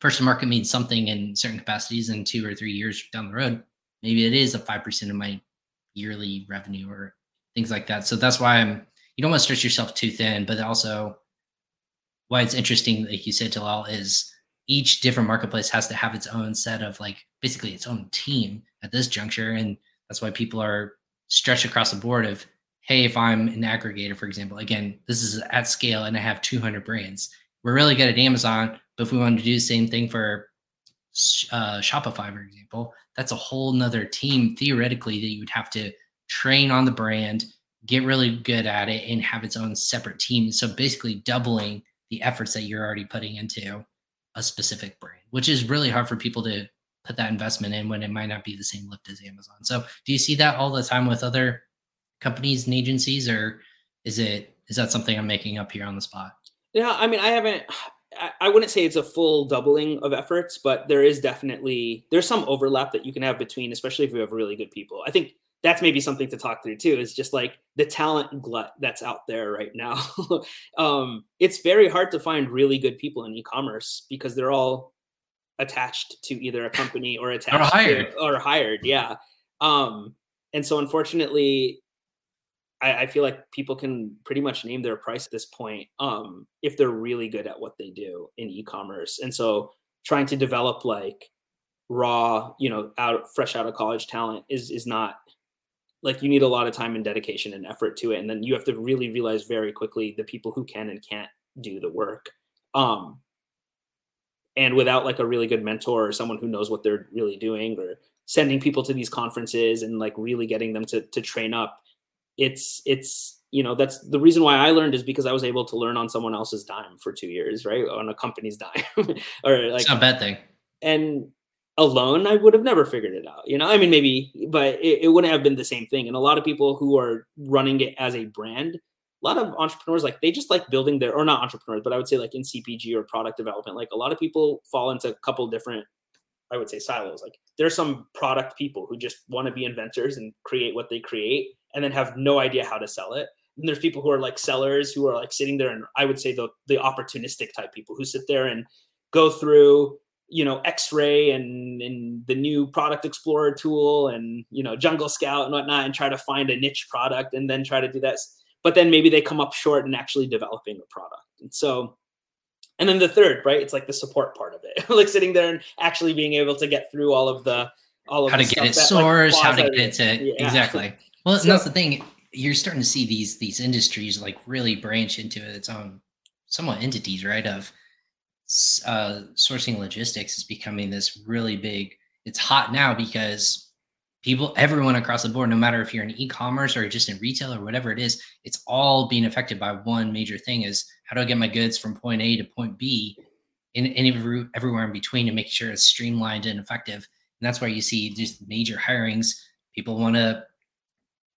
first to market means something in certain capacities, and two or three years down the road, maybe it is a five percent of my yearly revenue or things like that. So that's why I'm, you don't want to stretch yourself too thin, but also why it's interesting, like you said, Talal, is each different marketplace has to have its own set of like basically its own team at this juncture. And that's why people are stretched across the board of, hey, if I'm an aggregator, for example, again, this is at scale and I have two hundred brands. We're really good at Amazon, but if we wanted to do the same thing for uh, Shopify, for example, that's a whole nother team theoretically that you would have to train on the brand, get really good at it, and have its own separate team. So basically doubling the efforts that you're already putting into a specific brand, which is really hard for people to put that investment in when it might not be the same lift as Amazon. So do you see that all the time with other companies and agencies, or is it, is that something I'm making up here on the spot? Yeah. I mean, I haven't, I wouldn't say it's a full doubling of efforts, but there is definitely, there's some overlap that you can have between, especially if you have really good people. I think that's maybe something to talk through too, is just like the talent glut that's out there right now. um, it's very hard to find really good people in e-commerce because they're all attached to either a company or attached or hired. To, or hired. Yeah. Um, and so unfortunately, I, I feel like people can pretty much name their price at this point um, if they're really good at what they do in e-commerce. And so trying to develop like raw, you know, out fresh out of college talent is is not, like you need a lot of time and dedication and effort to it. And then you have to really realize very quickly the people who can and can't do the work. Um, and without like a really good mentor or someone who knows what they're really doing, or sending people to these conferences and like really getting them to to train up. It's, it's, you know, that's the reason why I learned, is because I was able to learn on someone else's dime for two years, right? On a company's dime or like, it's not a bad thing. And alone, I would have never figured it out. You know, I mean, maybe, but it, it wouldn't have been the same thing. And a lot of people who are running it as a brand, a lot of entrepreneurs, like they just like building their, or not entrepreneurs, but I would say like in C P G or product development, like a lot of people fall into a couple different, I would say, silos. Like there's some product people who just want to be inventors and create what they create and then have no idea how to sell it. And there's people who are like sellers who are like sitting there, and I would say the the opportunistic type people who sit there and go through, you know, X-Ray and, and the new product explorer tool and, you know, Jungle Scout and whatnot, and try to find a niche product and then try to do that. But then maybe they come up short in actually developing a product. And so, and then the third, right? It's like the support part of it, like sitting there and actually being able to get through all of the, all of how to get it sourced, how to get it to, yeah. Exactly. Well, so, that's the thing. You're starting to see these, these industries like really branch into its own somewhat entities, right? Of, Uh, sourcing logistics is becoming this really big, it's hot now because people, everyone across the board, no matter if you're in e-commerce or just in retail or whatever it is, it's all being affected by one major thing, is how do I get my goods from point A to point B and, and every, everywhere in between, and make sure it's streamlined and effective. And that's why you see just major hirings. People want to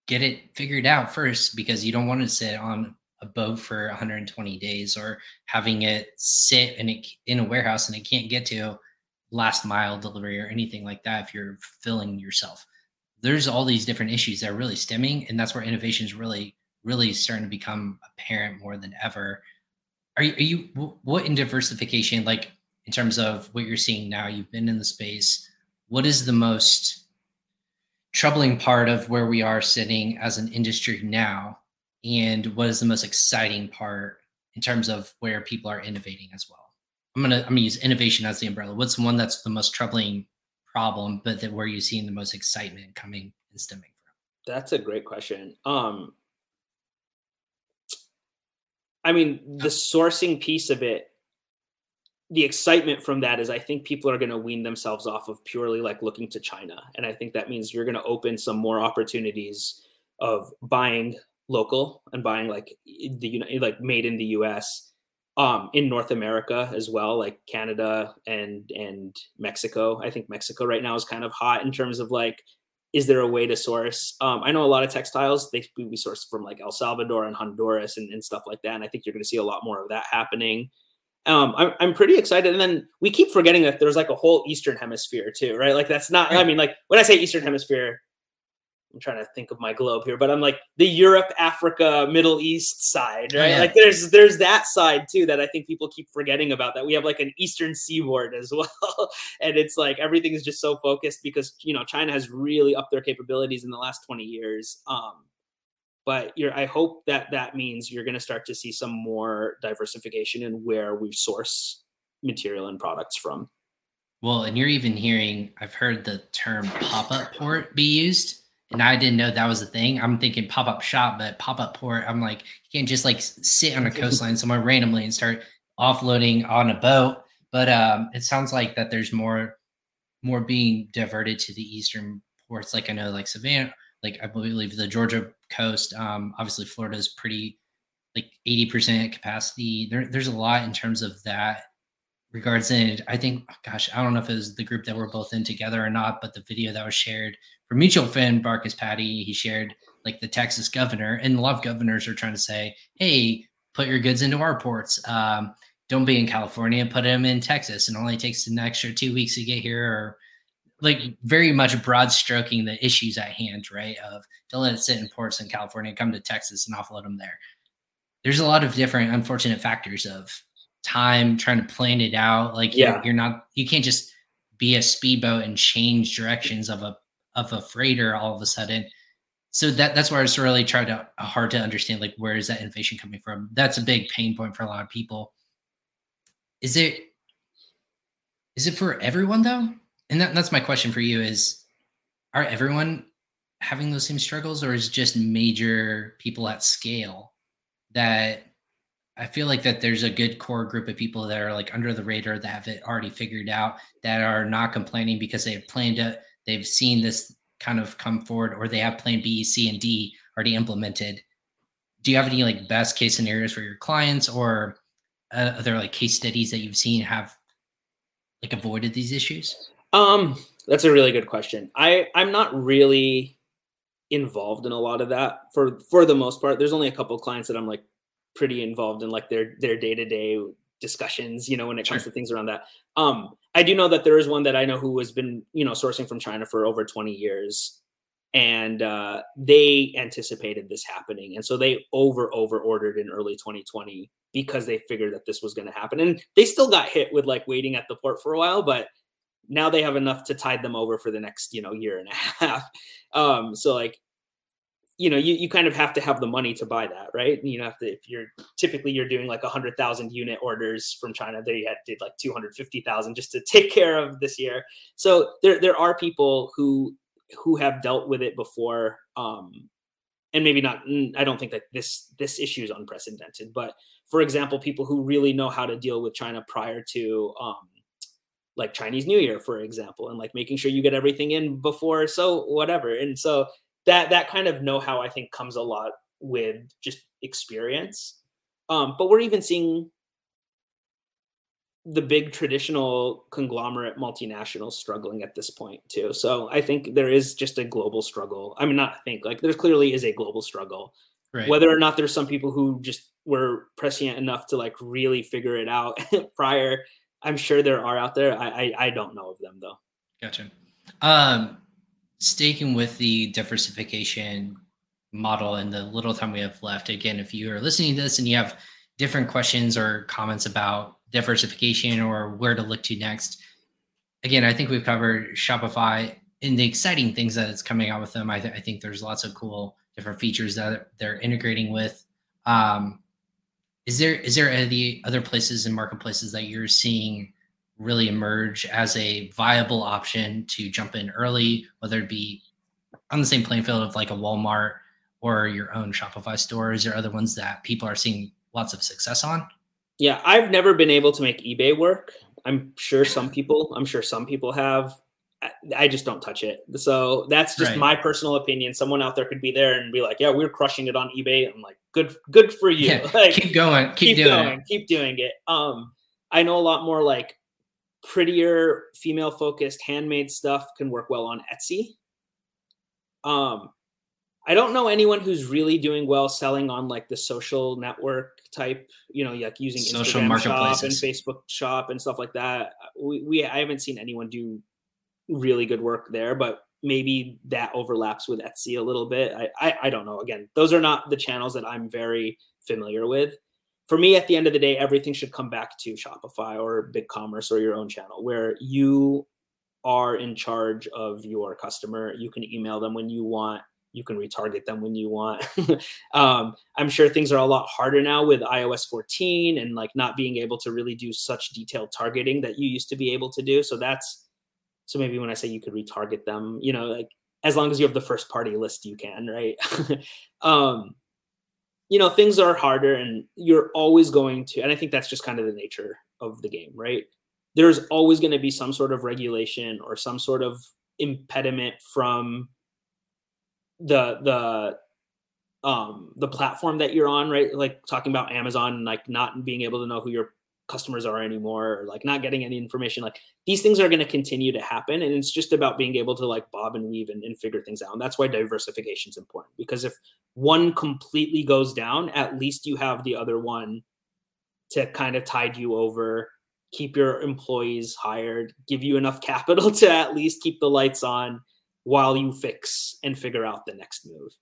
get it figured out first, because you don't want to sit on a boat for one hundred twenty days, or having it sit in it in a warehouse and it can't get to last mile delivery or anything like that. If you're fulfilling yourself, there's all these different issues that are really stemming. And that's where innovation is really, really starting to become apparent more than ever. Are you, are you, what in diversification, like in terms of what you're seeing now, you've been in the space, what is the most troubling part of where we are sitting as an industry now? And what is the most exciting part in terms of where people are innovating as well? I'm gonna I'm gonna use innovation as the umbrella. What's the one that's the most troubling problem, but that where you're seeing the most excitement coming and stemming from? That's a great question. Um, I mean, the sourcing piece of it, the excitement from that is I think people are going to wean themselves off of purely like looking to China, and I think that means you're going to open some more opportunities of buying local and buying like the like made in the U S, um, in North America as well, like Canada and and Mexico. I think Mexico right now is kind of hot in terms of like, is there a way to source? Um, I know a lot of textiles, they we source from like El Salvador and Honduras and, and stuff like that. And I think you're going to see a lot more of that happening. Um, I'm, I'm pretty excited. And then we keep forgetting that there's like a whole Eastern hemisphere too, right? Like that's not, I mean, like when I say Eastern hemisphere, I'm trying to think of my globe here, but I'm like the Europe, Africa, Middle East side, right? Yeah. Like there's, there's that side too, that I think people keep forgetting about, that we have like an Eastern seaboard as well. And it's like, everything is just so focused because, you know, China has really upped their capabilities in the last twenty years. Um, But you're, I hope that that means you're going to start to see some more diversification in where we source material and products from. Well, and you're even hearing, I've heard the term pop-up port be used, and I didn't know that was a thing. I'm thinking pop-up shop, but pop-up port, I'm like, you can't just like sit on a coastline somewhere randomly and start offloading on a boat. But um, it sounds like that there's more, more being diverted to the Eastern ports. Like I know like Savannah, like I believe the Georgia coast, um, obviously Florida is pretty like eighty percent capacity. There, there's a lot in terms of that regards. And I think, oh gosh, I don't know if it was the group that we're both in together or not, but the video that was shared from mutual friend, Marcus Patty, he shared like the Texas governor, and a lot of governors are trying to say, hey, put your goods into our ports. Um, don't be in California, put them in Texas. And only takes an extra two weeks to get here, or like very much broad stroking the issues at hand, right? Of don't let it sit in ports in California, come to Texas and offload them there. There's a lot of different unfortunate factors of time, trying to plan it out. Like yeah. you're, you're not, you can't just be a speedboat and change directions of a, of a freighter all of a sudden. So that that's where it's really tried to hard to understand, like, where is that innovation coming from? That's a big pain point for a lot of people. Is it, is it for everyone though? And that, that's my question for you is, are everyone having those same struggles, or is it just major people at scale? That I feel like that there's a good core group of people that are like under the radar, that have it already figured out, that are not complaining because they've planned it. They've seen this kind of come forward, or they have plan B, C, and D already implemented. Do you have any like best case scenarios for your clients, or uh, are there like case studies that you've seen have like avoided these issues? Um, that's a really good question. I, I'm not really involved in a lot of that for, for the most part. There's only a couple of clients that I'm like pretty involved in like their, their day-to-day discussions, you know, when it comes sure. to things around that. Um, I do know that there is one that I know who has been, you know, sourcing from China for over twenty years, and, uh, they anticipated this happening. And so they over, over ordered in early twenty twenty because they figured that this was going to happen. And they still got hit with like waiting at the port for a while, but now they have enough to tide them over for the next, you know, year and a half. Um, so like, you know, you, you kind of have to have the money to buy that, right? You have to, if you're typically you're doing like a hundred thousand unit orders from China, they had did like two hundred fifty thousand just to take care of this year. So there, there are people who, who have dealt with it before. Um, and maybe not, I don't think that this, this issue is unprecedented, but for example, people who really know how to deal with China prior to, um, like Chinese New Year, for example, and like making sure you get everything in before. So whatever. And so that, that kind of know-how I think comes a lot with just experience. Um, but we're even seeing the big traditional conglomerate multinationals struggling at this point too. So I think there is just a global struggle. I mean, not think like there clearly is a global struggle, right? Whether or not there's some people who just were prescient enough to like really figure it out prior, I'm sure there are out there. I, I I don't know of them though. Gotcha. Um, sticking with the diversification model and the little time we have left, again, if you are listening to this and you have different questions or comments about diversification or where to look to next, again, I think we've covered Shopify and the exciting things that it's coming out with them. I, th- I think there's lots of cool different features that they're integrating with. Um, Is there is there any other places and marketplaces that you're seeing really emerge as a viable option to jump in early, whether it be on the same playing field of like a Walmart or your own Shopify store? Is there other ones that people are seeing lots of success on? Yeah, I've never been able to make eBay work. I'm sure some people, I'm sure some people have. I just don't touch it. So that's just right. My personal opinion. Someone out there could be there and be like, yeah, we're crushing it on eBay. I'm like, good, good for you. Yeah, like, keep going, keep, keep doing going, it. Keep doing it. Um, I know a lot more like prettier female focused handmade stuff can work well on Etsy. Um, I don't know anyone who's really doing well selling on like the social network type, you know, like using social Instagram Shop and Facebook Shop and stuff like that. We, we I haven't seen anyone do really good work there, but maybe that overlaps with Etsy a little bit. I, I, I don't know. Again, those are not the channels that I'm very familiar with. For me, at the end of the day, everything should come back to Shopify or BigCommerce or your own channel where you are in charge of your customer. You can email them when you want. You can retarget them when you want. um, I'm sure things are a lot harder now with I O S fourteen and like not being able to really do such detailed targeting that you used to be able to do. So that's, so maybe when I say you could retarget them, you know, like as long as you have the first party list, you can, right? um, you know, things are harder and you're always going to, and I think that's just kind of the nature of the game, right? There's always going to be some sort of regulation or some sort of impediment from the the um the platform that you're on, right? Like talking about Amazon and like not being able to know who your customers are anymore, or like not getting any information. Like these things are going to continue to happen, and it's just about being able to like bob and weave and, and figure things out. And that's why diversification is important, because if one completely goes down, at least you have the other one to kind of tide you over, keep your employees hired, give you enough capital to at least keep the lights on while you fix and figure out the next move.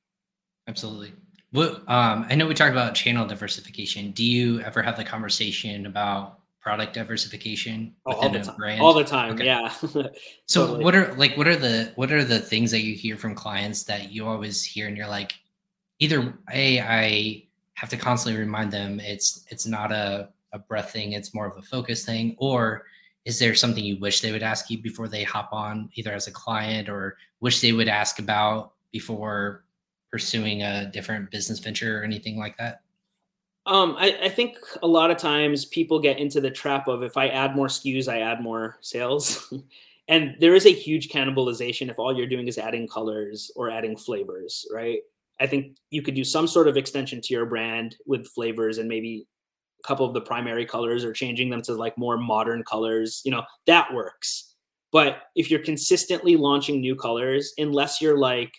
Absolutely. Well, um, I know we talked about channel diversification. Do you ever have the conversation about product diversification oh, within all the a time. brand? All the time. Okay. Yeah. So totally. what are like, what are the, what are the things that you hear from clients that you always hear and you're like, either A, I have to constantly remind them it's, it's not a, a breath thing. It's more of a focus thing. Or is there something you wish they would ask you before they hop on, either as a client or wish they would ask about before pursuing a different business venture or anything like that? Um, I, I think a lot of times people get into the trap of, if I add more S K Us, I add more sales. And there is a huge cannibalization if all you're doing is adding colors or adding flavors, right? I think you could do some sort of extension to your brand with flavors and maybe couple of the primary colors, or changing them to like more modern colors, you know, that works. But if you're consistently launching new colors, unless you're like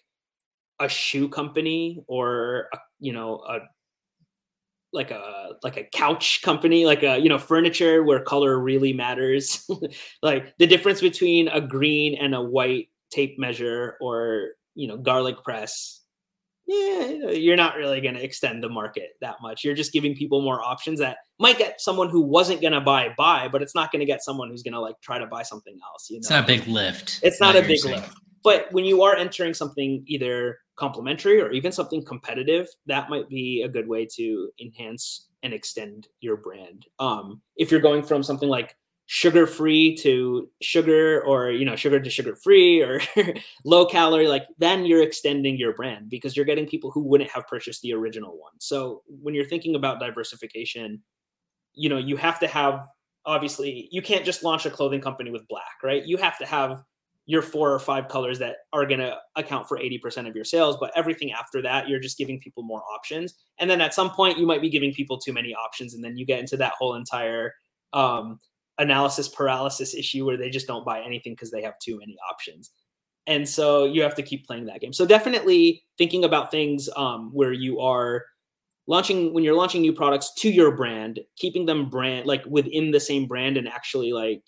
a shoe company or, a, you know, a, like a, like a couch company, like a, you know, furniture where color really matters, like the difference between a green and a white tape measure or, you know, garlic press, yeah, you're not really going to extend the market that much. You're just giving people more options that might get someone who wasn't going to buy, buy, but it's not going to get someone who's going to like try to buy something else. You know? It's not a big lift. It's not a big saying. lift. But when you are entering something either complementary or even something competitive, that might be a good way to enhance and extend your brand. Um, if you're going from something like sugar-free to sugar, or, you know, sugar to sugar-free or low calorie, like then you're extending your brand because you're getting people who wouldn't have purchased the original one. So when you're thinking about diversification, you know, you have to have, obviously you can't just launch a clothing company with black, right? You have to have your four or five colors that are going to account for eighty percent of your sales, but everything after that, you're just giving people more options. And then at some point you might be giving people too many options. And then you get into that whole entire, um, analysis paralysis issue where they just don't buy anything because they have too many options. And so you have to keep playing that game. So definitely thinking about things um, where you are launching, when you're launching new products to your brand, keeping them brand, like within the same brand and actually like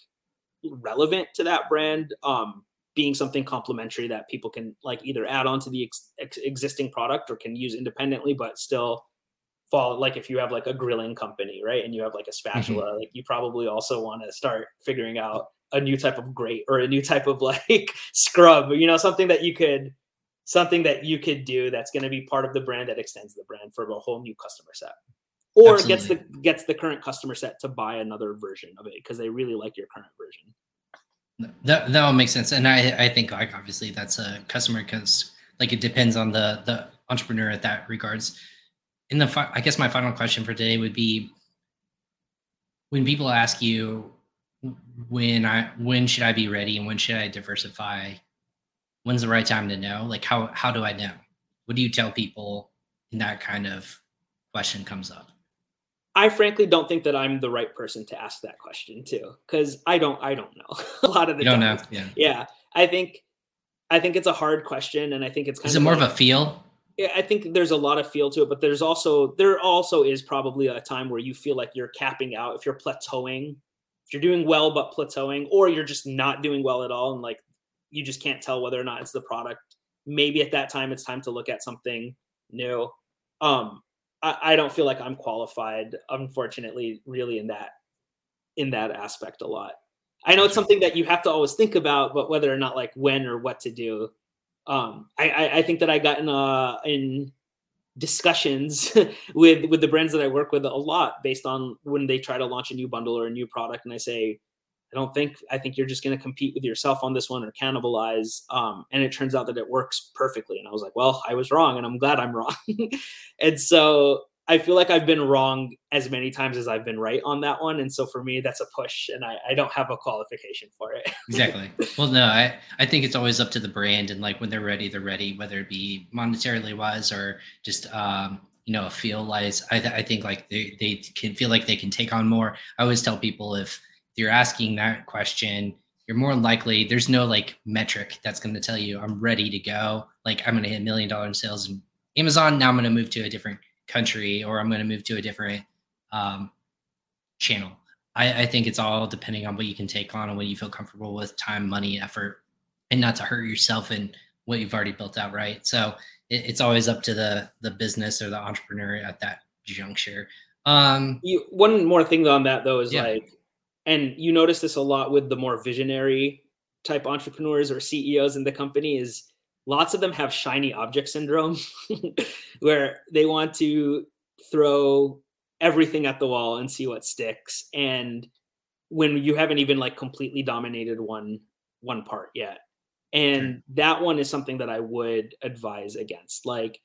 relevant to that brand, um, being something complementary that people can like either add on to the ex- ex- existing product or can use independently, but still fall, like if you have like a grilling company, right? And you have like a spatula, mm-hmm. like you probably also want to start figuring out a new type of grate or a new type of like scrub, you know, something that you could, something that you could do that's going to be part of the brand that extends the brand for a whole new customer set, or Absolutely. gets the, gets the current customer set to buy another version of it because they really like your current version. That, that all makes sense. And I, I think like, obviously that's a customer, because like it depends on the, the entrepreneur at that regards. And the fi- I guess my final question for today would be, when people ask you, when I when should I be ready and when should I diversify, when's the right time to know? Like how how do I know? What do you tell people when that kind of question comes up? I frankly don't think that I'm the right person to ask that question to, because I don't I don't know a lot of the time. You don't know. Yeah. Yeah. I think I think it's a hard question, and I think it's kind of, is it more like, of a feel? Yeah, I think there's a lot of feel to it, but there's also there also is probably a time where you feel like you're capping out, if you're plateauing, if you're doing well but plateauing, or you're just not doing well at all, and like you just can't tell whether or not it's the product. Maybe at that time it's time to look at something new. Um, I, I don't feel like I'm qualified, unfortunately, really in that in that aspect a lot. I know it's something that you have to always think about, but whether or not like when or what to do. Um, I, I, I think that I got in, uh, in discussions with, with the brands that I work with a lot based on when they try to launch a new bundle or a new product. And I say, I don't think, I think you're just going to compete with yourself on this one or cannibalize. Um, and it turns out that it works perfectly. And I was like, well, I was wrong, and I'm glad I'm wrong. And so I feel like I've been wrong as many times as I've been right on that one. And so for me, that's a push, and I, I don't have a qualification for it. Exactly. Well, no, I, I think it's always up to the brand, and like when they're ready, they're ready, whether it be monetarily wise or just, um, you know, feel like I, th- I think like they, they can feel like they can take on more. I always tell people, if you're asking that question, you're more likely, there's no like metric that's going to tell you I'm ready to go. Like I'm going to hit a million dollar in sales in Amazon. Now I'm going to move to a different country, or I'm going to move to a different um, channel. I, I think it's all depending on what you can take on and what you feel comfortable with, time, money, effort, and not to hurt yourself and what you've already built out. Right. So it, it's always up to the the business or the entrepreneur at that juncture. Um, you, one more thing on that though is yeah. like, and you notice this a lot with the more visionary type entrepreneurs or C E Os in the company, is lots of them have shiny object syndrome where they want to throw everything at the wall and see what sticks. And when you haven't even like completely dominated one, one part yet. And sure. That one is something that I would advise against, like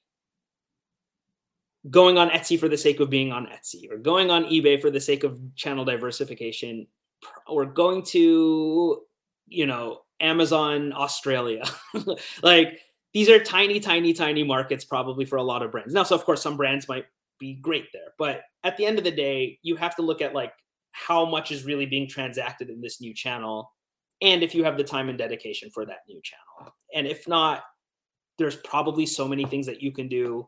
going on Etsy for the sake of being on Etsy, or going on eBay for the sake of channel diversification, or going to, you know, Amazon Australia. Like these are tiny, tiny, tiny markets probably for a lot of brands. Now, so of course some brands might be great there, but at the end of the day, you have to look at like how much is really being transacted in this new channel, and if you have the time and dedication for that new channel. And if not, there's probably so many things that you can do.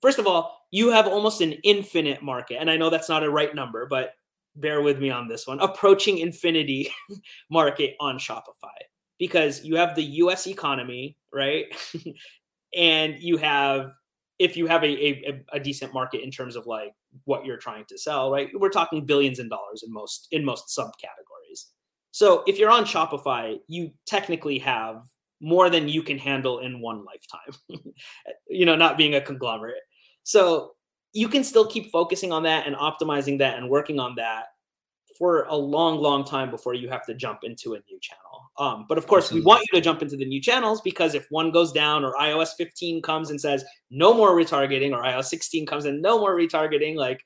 First of all, you have almost an infinite market. And I know that's not a right number, but bear with me on this one, approaching infinity market on Shopify, because you have the U S economy, right? And you have, if you have a, a, a decent market in terms of like what you're trying to sell, right? We're talking billions in dollars in most, in most subcategories. So if you're on Shopify, you technically have more than you can handle in one lifetime, you know, not being a conglomerate. So you can still keep focusing on that and optimizing that and working on that for a long, long time before you have to jump into a new channel. Um, but of course, Absolutely. We want you to jump into the new channels, because if one goes down, or iOS fifteen comes and says no more retargeting, or iOS sixteen comes and no more retargeting, like,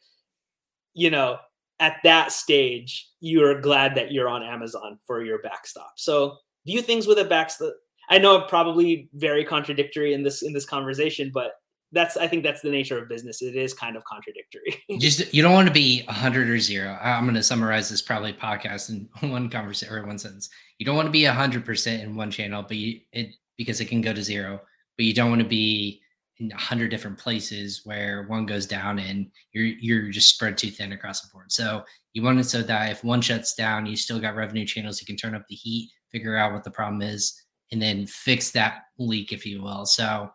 you know, at that stage, you're glad that you're on Amazon for your backstop. So view things with a backstop. I know I'm probably very contradictory in this in this conversation, but That's, I think that's the nature of business. It is kind of contradictory. Just, you don't want to be a hundred or zero. I'm going to summarize this probably podcast in one conversation or one sentence. You don't want to be a hundred percent in one channel, but you, it, because it can go to zero, but you don't want to be in a hundred different places where one goes down and you're, you're just spread too thin across the board. So you want it so that if one shuts down, you still got revenue channels. You can turn up the heat, figure out what the problem is, and then fix that leak, if you will. So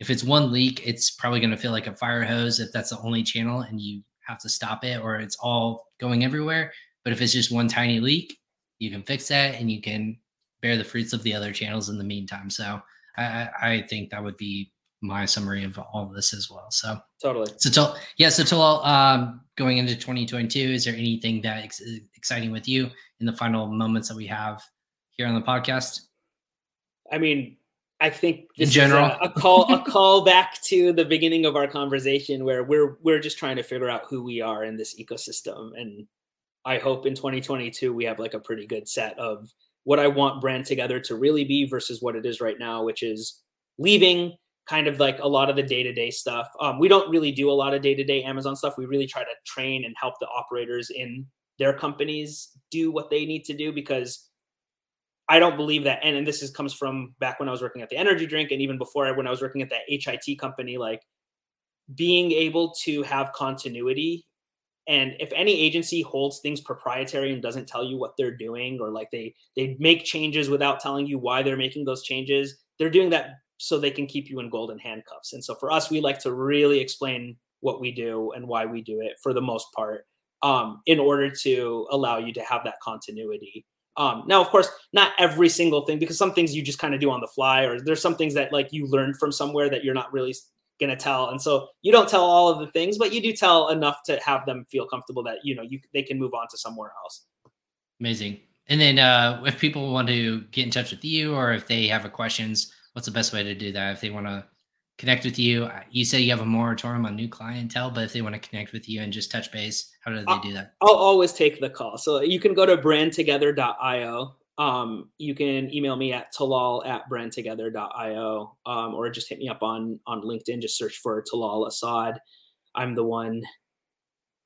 if it's one leak, it's probably going to feel like a fire hose if that's the only channel and you have to stop it, or it's all going everywhere. But if it's just one tiny leak, you can fix that and you can bear the fruits of the other channels in the meantime. So I, I think that would be my summary of all of this as well. So totally. So till, yeah. So till um, going into twenty twenty-two, is there anything that is exciting with you in the final moments that we have here on the podcast? I mean, I think this in general is a, a call a call back to the beginning of our conversation, where we're we're just trying to figure out who we are in this ecosystem. And I hope in twenty twenty-two we have like a pretty good set of what I want Brandtogether to really be versus what it is right now, which is leaving kind of like a lot of the day-to-day stuff. Um, we don't really do a lot of day-to-day Amazon stuff. We really try to train and help the operators in their companies do what they need to do, because I don't believe that. And, and this is, comes from back when I was working at the energy drink. And even before, when I was working at that H I T company, like being able to have continuity. And if any agency holds things proprietary and doesn't tell you what they're doing, or like they, they make changes without telling you why they're making those changes, they're doing that so they can keep you in golden handcuffs. And so for us, we like to really explain what we do and why we do it for the most part, um, in order to allow you to have that continuity. Um, now, of course, not every single thing, because some things you just kind of do on the fly, or there's some things that like you learned from somewhere that you're not really going to tell. And so you don't tell all of the things, but you do tell enough to have them feel comfortable that, you know, you they can move on to somewhere else. Amazing. And then uh, if people want to get in touch with you, or if they have a questions, what's the best way to do that? If they want to connect with you, you say you have a moratorium on new clientele, but if they want to connect with you and just touch base, how do they do that? I'll always take the call. So you can go to brand together dot io. Um, you can email me at talal at brand together dot io, um, or just hit me up on, on LinkedIn. Just search for Talal Assad. I'm the one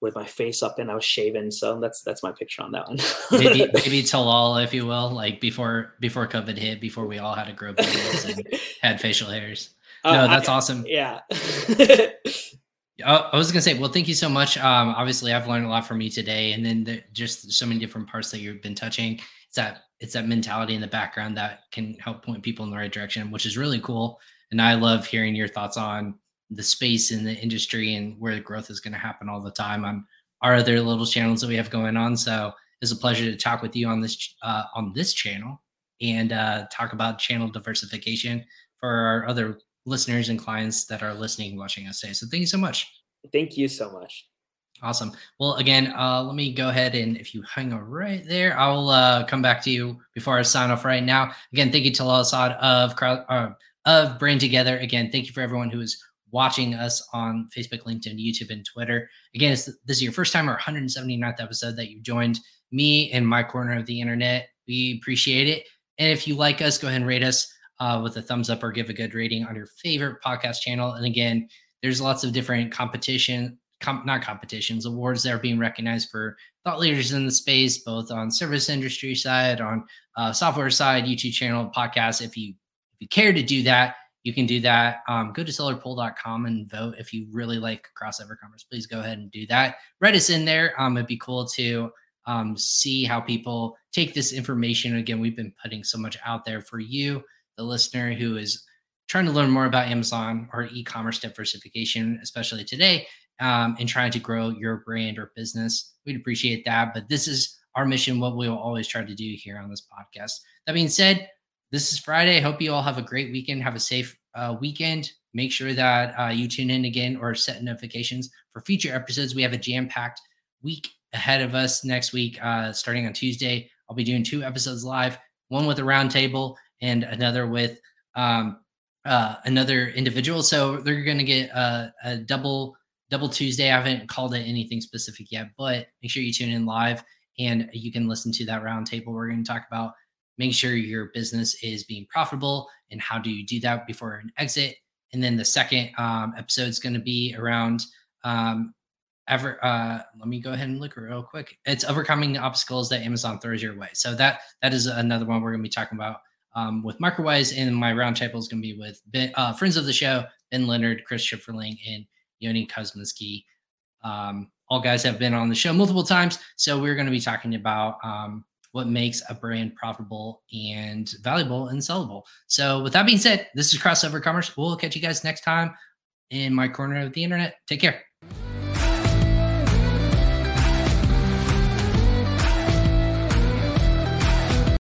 with my face up and I was shaven. So that's, that's my picture on that one. maybe, maybe Talal, if you will, like before, before COVID hit, before we all had to grow beards and had facial hairs. Oh, no, that's I, awesome. Yeah. I was going to say, well, thank you so much. Um, obviously, I've learned a lot from you today. And then the, just so many different parts that you've been touching. It's that it's that mentality in the background that can help point people in the right direction, which is really cool. And I love hearing your thoughts on the space in the industry and where the growth is going to happen all the time on our other little channels that we have going on. So it's a pleasure to talk with you on this uh, on this channel and uh, talk about channel diversification for our other listeners and clients that are listening, watching us today. So thank you so much. Thank you so much. Awesome. Well, again, uh, let me go ahead and if you hang on right there, I'll uh, come back to you before I sign off right now. Again, thank you to Talal Assad of, uh, of Brand Together. Again, thank you for everyone who is watching us on Facebook, LinkedIn, YouTube, and Twitter. Again, it's, this is your first time, our one hundred seventy-ninth episode that you joined me in my corner of the internet. We appreciate it. And if you like us, go ahead and rate us Uh, with a thumbs up or give a good rating on your favorite podcast channel. And again, there's lots of different competition, com- not competitions, awards that are being recognized for thought leaders in the space, both on service industry side, on uh, software side, YouTube channel, podcast. If you if you care to do that, you can do that. Um, go to seller poll dot com and vote. If you really like Crossover Commerce, please go ahead and do that. Write us in there. Um, it'd be cool to um, see how people take this information. Again, we've been putting so much out there for you, the listener who is trying to learn more about Amazon or e-commerce diversification, especially today, um, and trying to grow your brand or business. We'd appreciate that. But this is our mission, what we will always try to do here on this podcast. That being said, this is Friday. I hope you all have a great weekend. Have a safe uh, weekend. Make sure that uh, you tune in again or set notifications for future episodes. We have a jam-packed week ahead of us next week. Uh, starting on Tuesday, I'll be doing two episodes live, one with a roundtable and another with um, uh, another individual. So they're going to get a, a double double Tuesday. I haven't called it anything specific yet, but make sure you tune in live and you can listen to that roundtable. We're going to talk about making sure your business is being profitable and how do you do that before an exit. And then the second um, episode is going to be around um, ever. Uh, let me go ahead and look real quick. It's overcoming the obstacles that Amazon throws your way. So that that is another one we're going to be talking about. Um, with Microwise, and my roundtable is going to be with Ben, uh, friends of the show, Ben Leonard, Chris Schifferling, and Yoni Kosminski. Um, all guys have been on the show multiple times, so we're going to be talking about um, what makes a brand profitable and valuable and sellable. So with that being said, this is Crossover Commerce. We'll catch you guys next time in my corner of the internet. Take care.